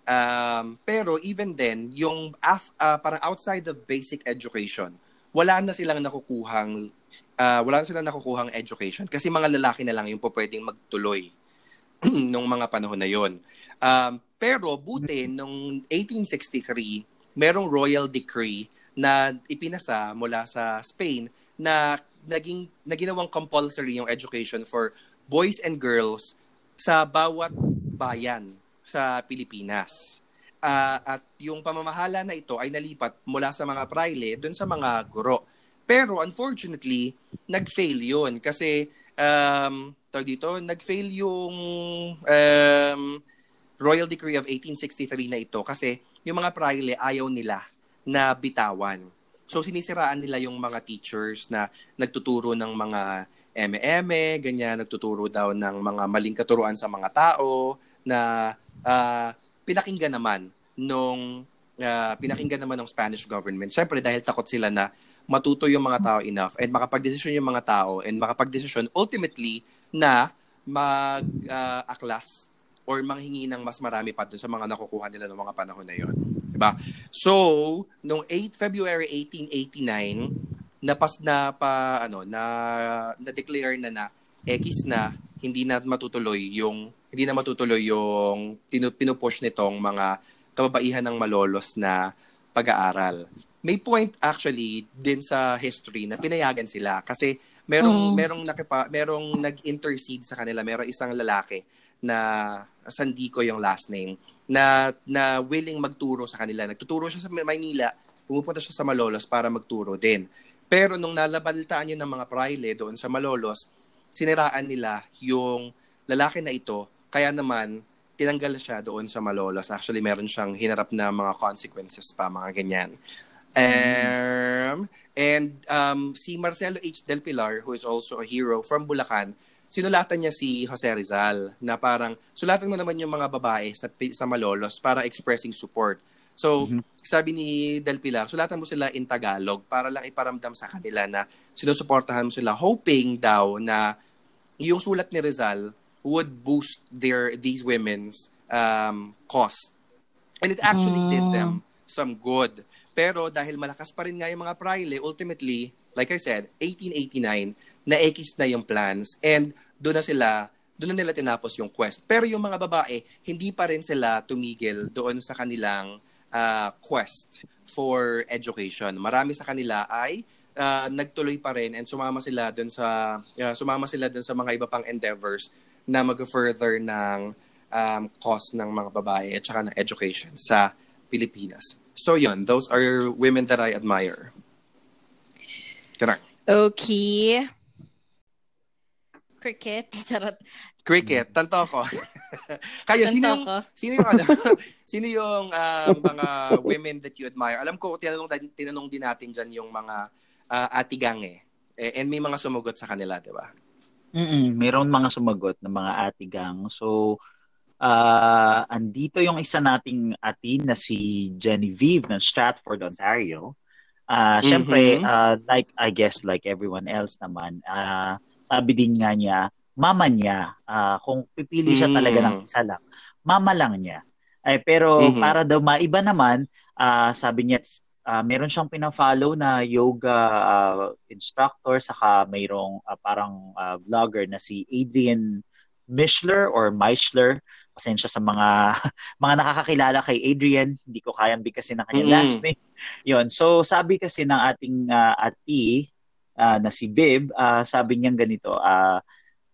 Um, pero even then, yung af, uh, parang outside of basic education, wala na silang nakukuhang uh, wala na silang nakukuhang education kasi mga lalaki na lang yung pwedeng magtuloy nung mga panahon na yon. Um, pero buti nung eighteen sixty-three, merong royal decree na ipinasa mula sa Spain na naging naginawang compulsory yung education for boys and girls sa bawat bayan sa Pilipinas. Uh, at yung pamamahala na ito ay nalipat mula sa mga praile dun sa mga guro. Pero unfortunately, nag-fail yun kasi um, tawag dito, nag-fail yung um, Royal Decree of eighteen sixty-three na ito kasi yung mga praile ayaw nila na bitawan. So sinisiraan nila yung mga teachers na nagtuturo ng mga M M E, ganyan, nagtuturo daw ng mga maling katuruan sa mga tao na uh, pinakinggan naman nung uh, pinakinggan naman ng Spanish government. Syempre dahil takot sila na matuto yung mga tao enough and makapagdesisyon yung mga tao and makapagdesisyon ultimately na mag-aklas uh, or manghingi ng mas marami pa dun sa mga nakukuha nila ng mga panahon na yun. Diba? So, noong eight February eighteen eighty-nine, napas na pa ano na na-declare na na X na hindi na matutuloy yung hindi na matutuloy yung pinupush nitong mga kababaihan ng Malolos na pag-aaral. May point actually din sa history na pinayagan sila kasi merong mm. merong nakipa, merong nag-intercede sa kanila, merong isang lalaki na Sandico yung last name na na willing magturo sa kanila. Nagtuturo siya sa Maynila, pumupunta siya sa Malolos para magturo din. Pero nung nalabaltaan yun ng mga praile doon sa Malolos, siniraan nila yung lalaki na ito, kaya naman tinanggal siya doon sa Malolos. Actually, meron siyang hinarap na mga consequences pa, mga ganyan. Um, and um, si Marcelo H. Del Pilar, who is also a hero from Bulacan, sinulatan niya si Jose Rizal na parang, sulatan mo naman yung mga babae sa, sa Malolos para expressing support. So, mm-hmm. sabi ni Del Pilar, sulatan mo sila in Tagalog para lang iparamdam sa kanila na sinusuportahan mo sila, hoping daw na yung sulat ni Rizal would boost their these women's um, cost. And it actually mm. did them some good. Pero dahil malakas pa rin nga yung mga praile, ultimately, like I said, eighteen eighty-nine, na-ekis na yung plans and doon na sila, doon na nila tinapos yung quest. Pero yung mga babae, hindi pa rin sila tumigil doon sa kanilang uh, quest for education. Marami sa kanila ay uh, nagtuloy pa rin and sumama sila doon sa, uh, sumama sila doon sa mga iba pang endeavors na mag-further ng um, cause ng mga babae at saka ng education sa Pilipinas. So yun, those are women that I admire. Karang. Okay. Cricket. Charot. Cricket. Tanto ko. Kayo, tanto sino yung, ko. Sino yung, ano, sino yung uh, mga women that you admire? Alam ko, tinanong, tinanong din natin dyan yung mga uh, atigang eh. And may mga sumugot sa kanila, di ba? Mm-mm, mayroon mga sumagot ng mga atigang. So, uh, andito yung isa nating ati na si Genevieve ng Stratford, Ontario. Uh, mm-hmm. Siyempre, uh, like, I guess like everyone else naman, uh, sabi din nga niya, mama niya, uh, kung pipili siya talaga ng isa lang, mama lang niya. Eh, pero mm-hmm. para daw maiba naman, uh, sabi niya, Uh, meron siyang pina-follow na yoga uh, instructor, saka mayroong uh, parang uh, vlogger na si Adrienne Mishler or Mishler. Pasensya sa mga mga nakakakilala kay Adrienne. Hindi ko kayang bigkasin ng kanyang mm-hmm. last name. Yun. So sabi kasi ng ating uh, ati uh, na si Bib, uh, sabi niya ganito, uh,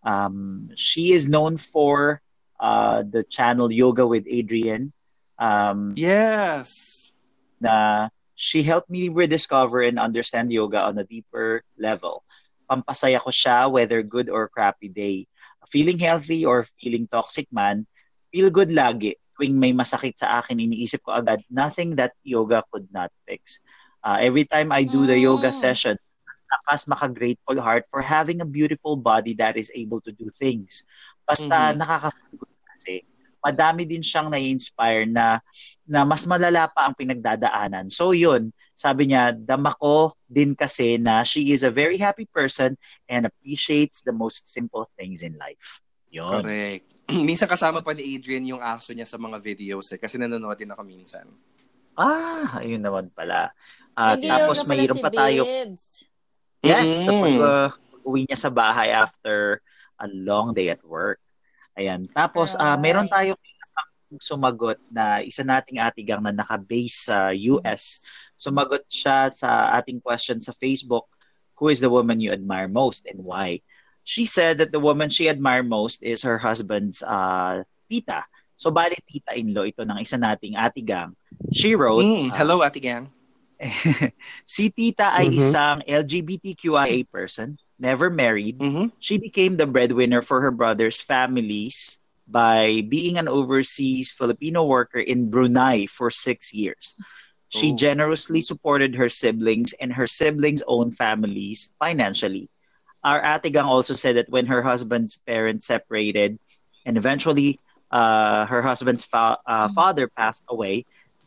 um, she is known for uh, the channel Yoga with Adrienne. Um, yes! Na she helped me rediscover and understand yoga on a deeper level. Pampasaya ko siya, whether good or crappy day. Feeling healthy or feeling toxic man, feel good lagi. Tuwing may masakit sa akin, iniisip ko agad, nothing that yoga could not fix. Uh, every time I do the yoga session, nakas maka-grateful heart for having a beautiful body that is able to do things. Basta mm-hmm. nakaka-feel kasi. Madami din siyang nai-inspire na na mas malala pa ang pinagdadaanan. So yun, sabi niya, dama ko din kasi na she is a very happy person and appreciates the most simple things in life. Yun. Correct. Minsan kasama pa ni Adrienne yung aso niya sa mga videos eh, kasi nanonood din ako minsan. Ah, ayun naman pala. Uh, tapos mayroon pa tayo. Yes, mm-hmm. so, uh, uwi niya sa bahay after a long day at work. Ayan. Tapos, uh, meron tayong sumagot na isa nating atigang na naka-base sa U S. Sumagot siya sa ating question sa Facebook, who is the woman you admire most and why? She said that the woman she admired most is her husband's uh, tita. So, bali tita-in-law ito ng isa nating atigang. She wrote... Mm, hello, atigang. Si tita ay mm-hmm. isang L G B T Q I A person, never married. Mm-hmm. She became the breadwinner for her brother's families by being an overseas Filipino worker in Brunei for six years. She oh. generously supported her siblings and her siblings' own families financially. Our atigang also said that when her husband's parents separated and eventually uh, her husband's fa- uh, father passed away,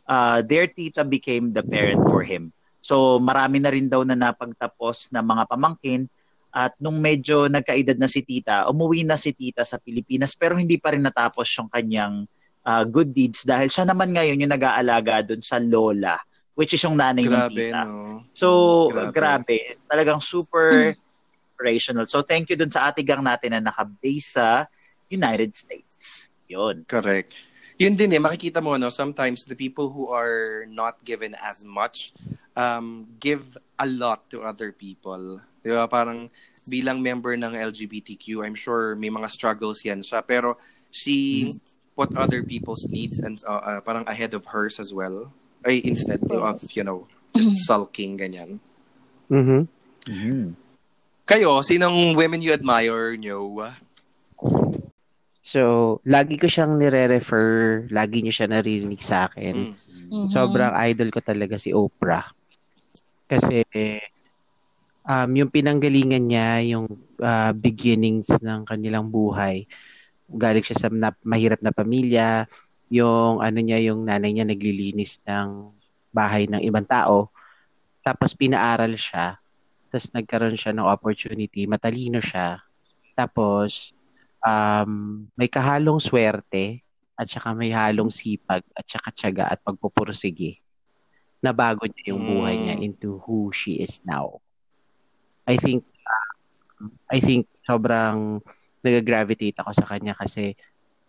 uh, their tita became the parent for him. So marami na rin daw na napagtapos na mga pamangkin. At nung medyo nagkaedad na si tita, umuwi na si tita sa Pilipinas pero hindi pa rin natapos yung kanyang uh, good deeds dahil siya naman ngayon yung nag-aalaga dun sa lola, which is yung nanay ng tita. No? So, grabe. grabe. Talagang super inspirational. So, thank you dun sa atigang natin na nakabase sa United States. Yun. Correct. Yun din eh, makikita mo, no, sometimes the people who are not given as much um, give a lot to other people. Di ba? Parang bilang member ng L G B T Q, I'm sure may mga struggles yan siya. Pero she put other people's needs and uh, uh, parang ahead of hers as well. Ay, instead of, you know, just sulking, ganyan. Mm-hmm. Mm-hmm. Kayo, sinong women you admire nyo? So, lagi ko siyang nire-refer, lagi niyo siya narinig sa akin. Mm-hmm. Sobrang idol ko talaga si Oprah. Kasi, um, yung pinanggalingan niya, yung uh, beginnings ng kanilang buhay, galing siya sa na- mahirap na pamilya, yung ano niya, yung nanay niya naglilinis ng bahay ng ibang tao, tapos pinaaral siya, tapos nagkaroon siya ng opportunity, matalino siya, tapos, Um, may kahalong swerte at saka may halong sipag at saka tiyaga at pagpupursige na bago niya yung buhay niya into who she is now. I think uh, I think sobrang nag-gravitate ako sa kanya kasi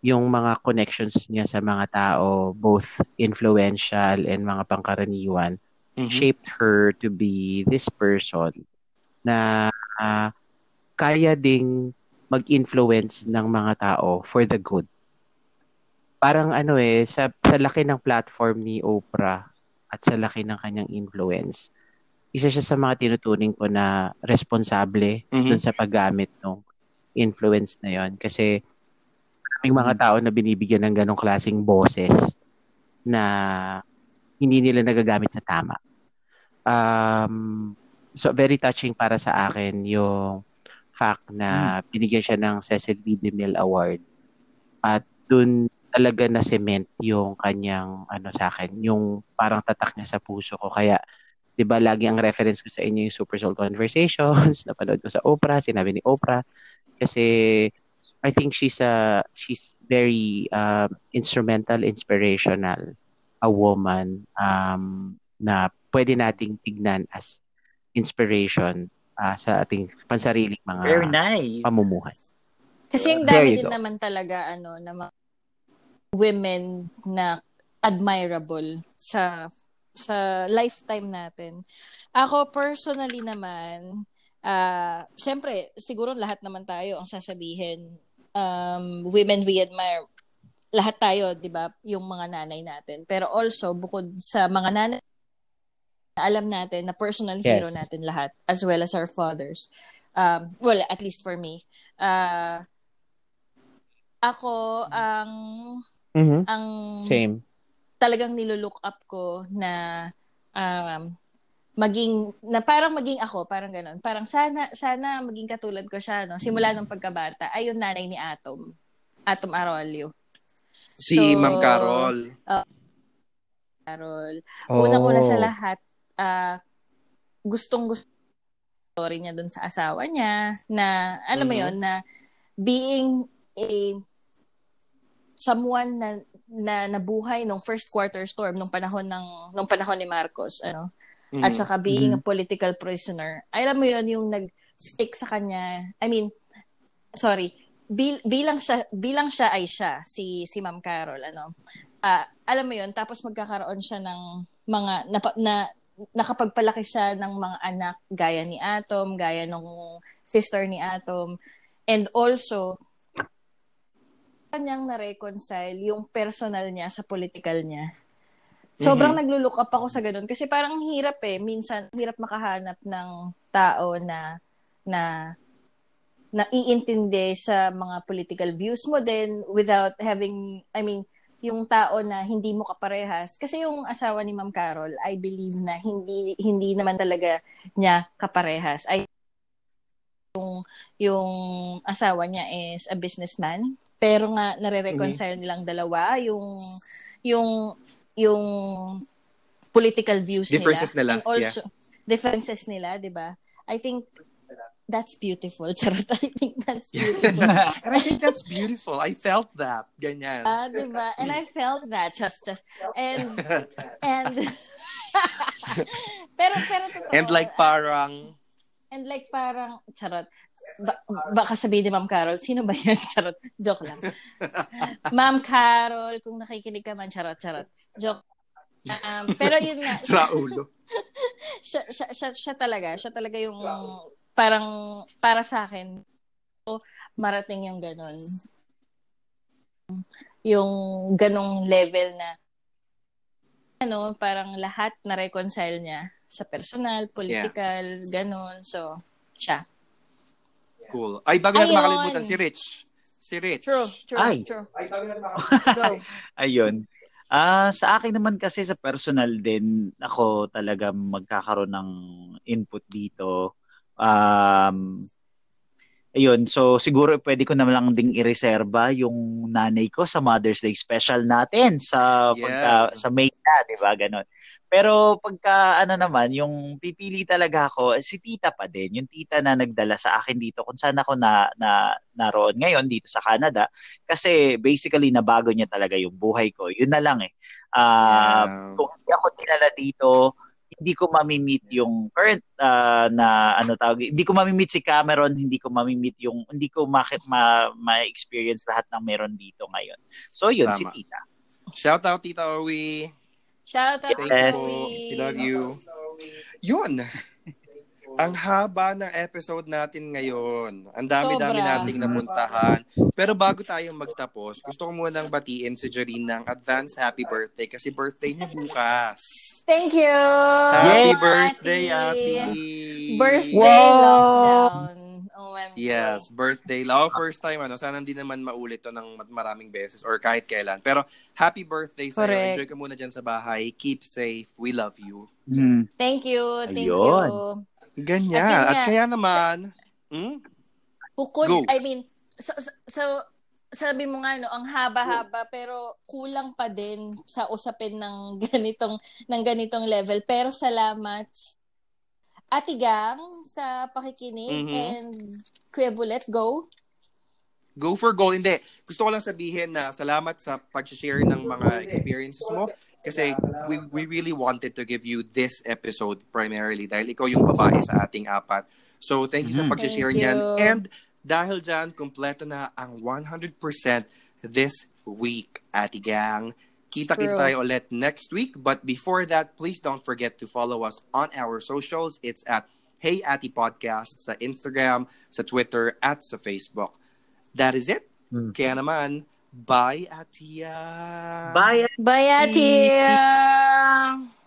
yung mga connections niya sa mga tao, both influential and mga pangkaraniwan, mm-hmm. shaped her to be this person na uh, kaya ding mag-influence ng mga tao for the good. Parang ano eh, sa, sa laki ng platform ni Oprah at sa laki ng kanyang influence, isa siya sa mga tinuturing ko na responsable mm-hmm. dun sa paggamit ng influence na yon. Kasi may mga tao na binibigyan ng ganong klaseng boses na hindi nila nagagamit sa tama. Um, so very touching para sa akin yung fact na binigyan siya ng Cecil B. DeMille Award at dun talaga na cement yung kanyang ano sa akin, yung parang tatak niya sa puso ko. Kaya di ba lagi ang reference ko sa inyo yung Super Soul Conversations, napanood ko sa Oprah, sinabi ni Oprah, kasi I think she's a she's very uh, instrumental, inspirational, a woman um, na pwede nating tignan as inspiration Uh, sa ating pansariling mga Very nice. Pamumuhay. Kasi yung dami din go. Naman talaga ano na mga women na admirable sa sa lifetime natin. Ako personally naman, uh, syempre siguro lahat naman tayo ang sasabihin um, women we admire. Lahat tayo, 'di ba? Yung mga nanay natin. Pero also bukod sa mga nanay alam natin na personal hero yes. natin lahat as well as our fathers. Um, well, at least for me. Uh, ako, ang mm-hmm. ang same. Talagang nilolook up ko na um, maging, na parang maging ako, parang ganun. Parang sana, sana maging katulad ko siya, no? Simula nung pagkabata, ay yung nanay ni Atom. Atom Aralio. Si so, Ma'am Carol. Uh, Carol. Oh. Una-una sa lahat, Uh, gustong gusto story niya dun sa asawa niya na alam mm-hmm. mo yon na being a someone na, na nabuhay nung first quarter storm nung panahon ng nung panahon ni Marcos ano mm-hmm. at saka being mm-hmm. a political prisoner alam mo yon yung nag-stick sa kanya I mean sorry bil, bilang siya bilang siya ay siya si si Ma'am Carol, ano. Uh, alam mo 'yun, tapos magkakaroon siya ng mga na, na nakapagpalaki siya ng mga anak gaya ni Atom, gaya nung sister ni Atom, and also kanyang na-reconcile yung personal niya sa political niya. Sobrang mm-hmm. naglo-look up ako sa ganun kasi parang hirap eh minsan hirap makahanap ng tao na na naiintindi sa mga political views mo din without having, I mean, yung tao na hindi mo kaparehas. Kasi yung asawa ni Ma'am Carol, I believe na hindi hindi naman talaga niya kaparehas. Ay, yung, yung asawa niya is a businessman. Pero nga, nare-reconcile mm-hmm. nilang dalawa yung yung yung political views differences nila. Differences nila. Also, yeah. Differences nila, di ba? I think that's beautiful. Charot. I think that's beautiful. And I think that's beautiful. I felt that. Ganyan. Ah, diba? And I felt that. Just, just. And, and, pero, pero totoo. And like parang, and like parang, charot. Ba- baka sabihin ni Ma'am Carol, sino ba yan? Charot. Joke lang. Ma'am Carol, kung nakikinig ka man, charot, charot. Joke. Um, pero yun na. Sira ulo. siya, siya, siya, siya talaga. Siya talaga yung, parang para sa akin so, marating yung ganun yung ganung level na ano parang lahat na reconcile niya sa personal, political, yeah. ganun. So siya. Cool. Ay bago natin makalimutan si Rich. Si Rich. True, true, Ay. true. Ay bago natin makalimutan. Ayun. Ah, uh, sa akin naman kasi sa personal din ako talaga magkakaroon ng input dito. Um, ayun, so siguro pwede ko naman lang ding ireserba yung nanay ko sa Mother's Day special natin sa yes. pagka, sa May na, di ba? Ganon. Pero pagka ano naman, yung pipili talaga ako, si tita pa din, yung tita na nagdala sa akin dito kung saan ako na, na, naroon ngayon dito sa Canada. Kasi basically nabago niya talaga yung buhay ko. Yun na lang eh. Uh, wow. Kung hindi ako dinala dito, hindi ko mamimit yung current uh, na ano tawag, hindi ko mamimit si Cameron, hindi ko mamimit yung, hindi ko ma-experience ma- ma- lahat ng meron dito ngayon. So yun, tama. Si Tita. Shout out, Tita Owie. Shout out, yes. Tita Owie. We love you. Yun. Ang haba ng episode natin ngayon. Ang dami-dami dami nating napuntahan. Pero bago tayo magtapos, gusto ko munang batiin si Jorin ng advance happy birthday kasi birthday niya bukas. Thank you! Happy Yay, birthday, Ate! Birthday wow. Lockdown. O M G. Yes, birthday love. First time, ano, sana hindi naman maulit to ng maraming beses or kahit kailan. Pero happy birthday sa'yo. Enjoy ka muna dyan sa bahay. Keep safe. We love you. Mm. Thank you. Thank Ayun. you. Ganyan. At, ganyan. At kaya naman, hmm? Bukod, Go. I mean, so, so, so, sabi mo nga, no, ang haba-haba, pero kulang pa din sa usapin ng ganitong, ng ganitong level. Pero salamat, Atigang, sa pakikinig, mm-hmm. and Kuya Bullet, go. Go for goal. Hindi. Gusto ko lang sabihin na salamat sa pag-share ng mga experiences mo. Kasi we we really wanted to give you this episode primarily dahil ikaw yung babae sa ating apat. So, thank you sa pag-share niyan. And dahil dyan, kumpleto na ang one hundred percent this week, Ate Gang. Kita-kita tayo ulit next week. But before that, please don't forget to follow us on our socials. It's at Hey Ate Podcast sa Instagram, sa Twitter, at sa Facebook. That is it. Mm. Kaya naman, bye, Atia. Bye, Atia. Bye, Atia.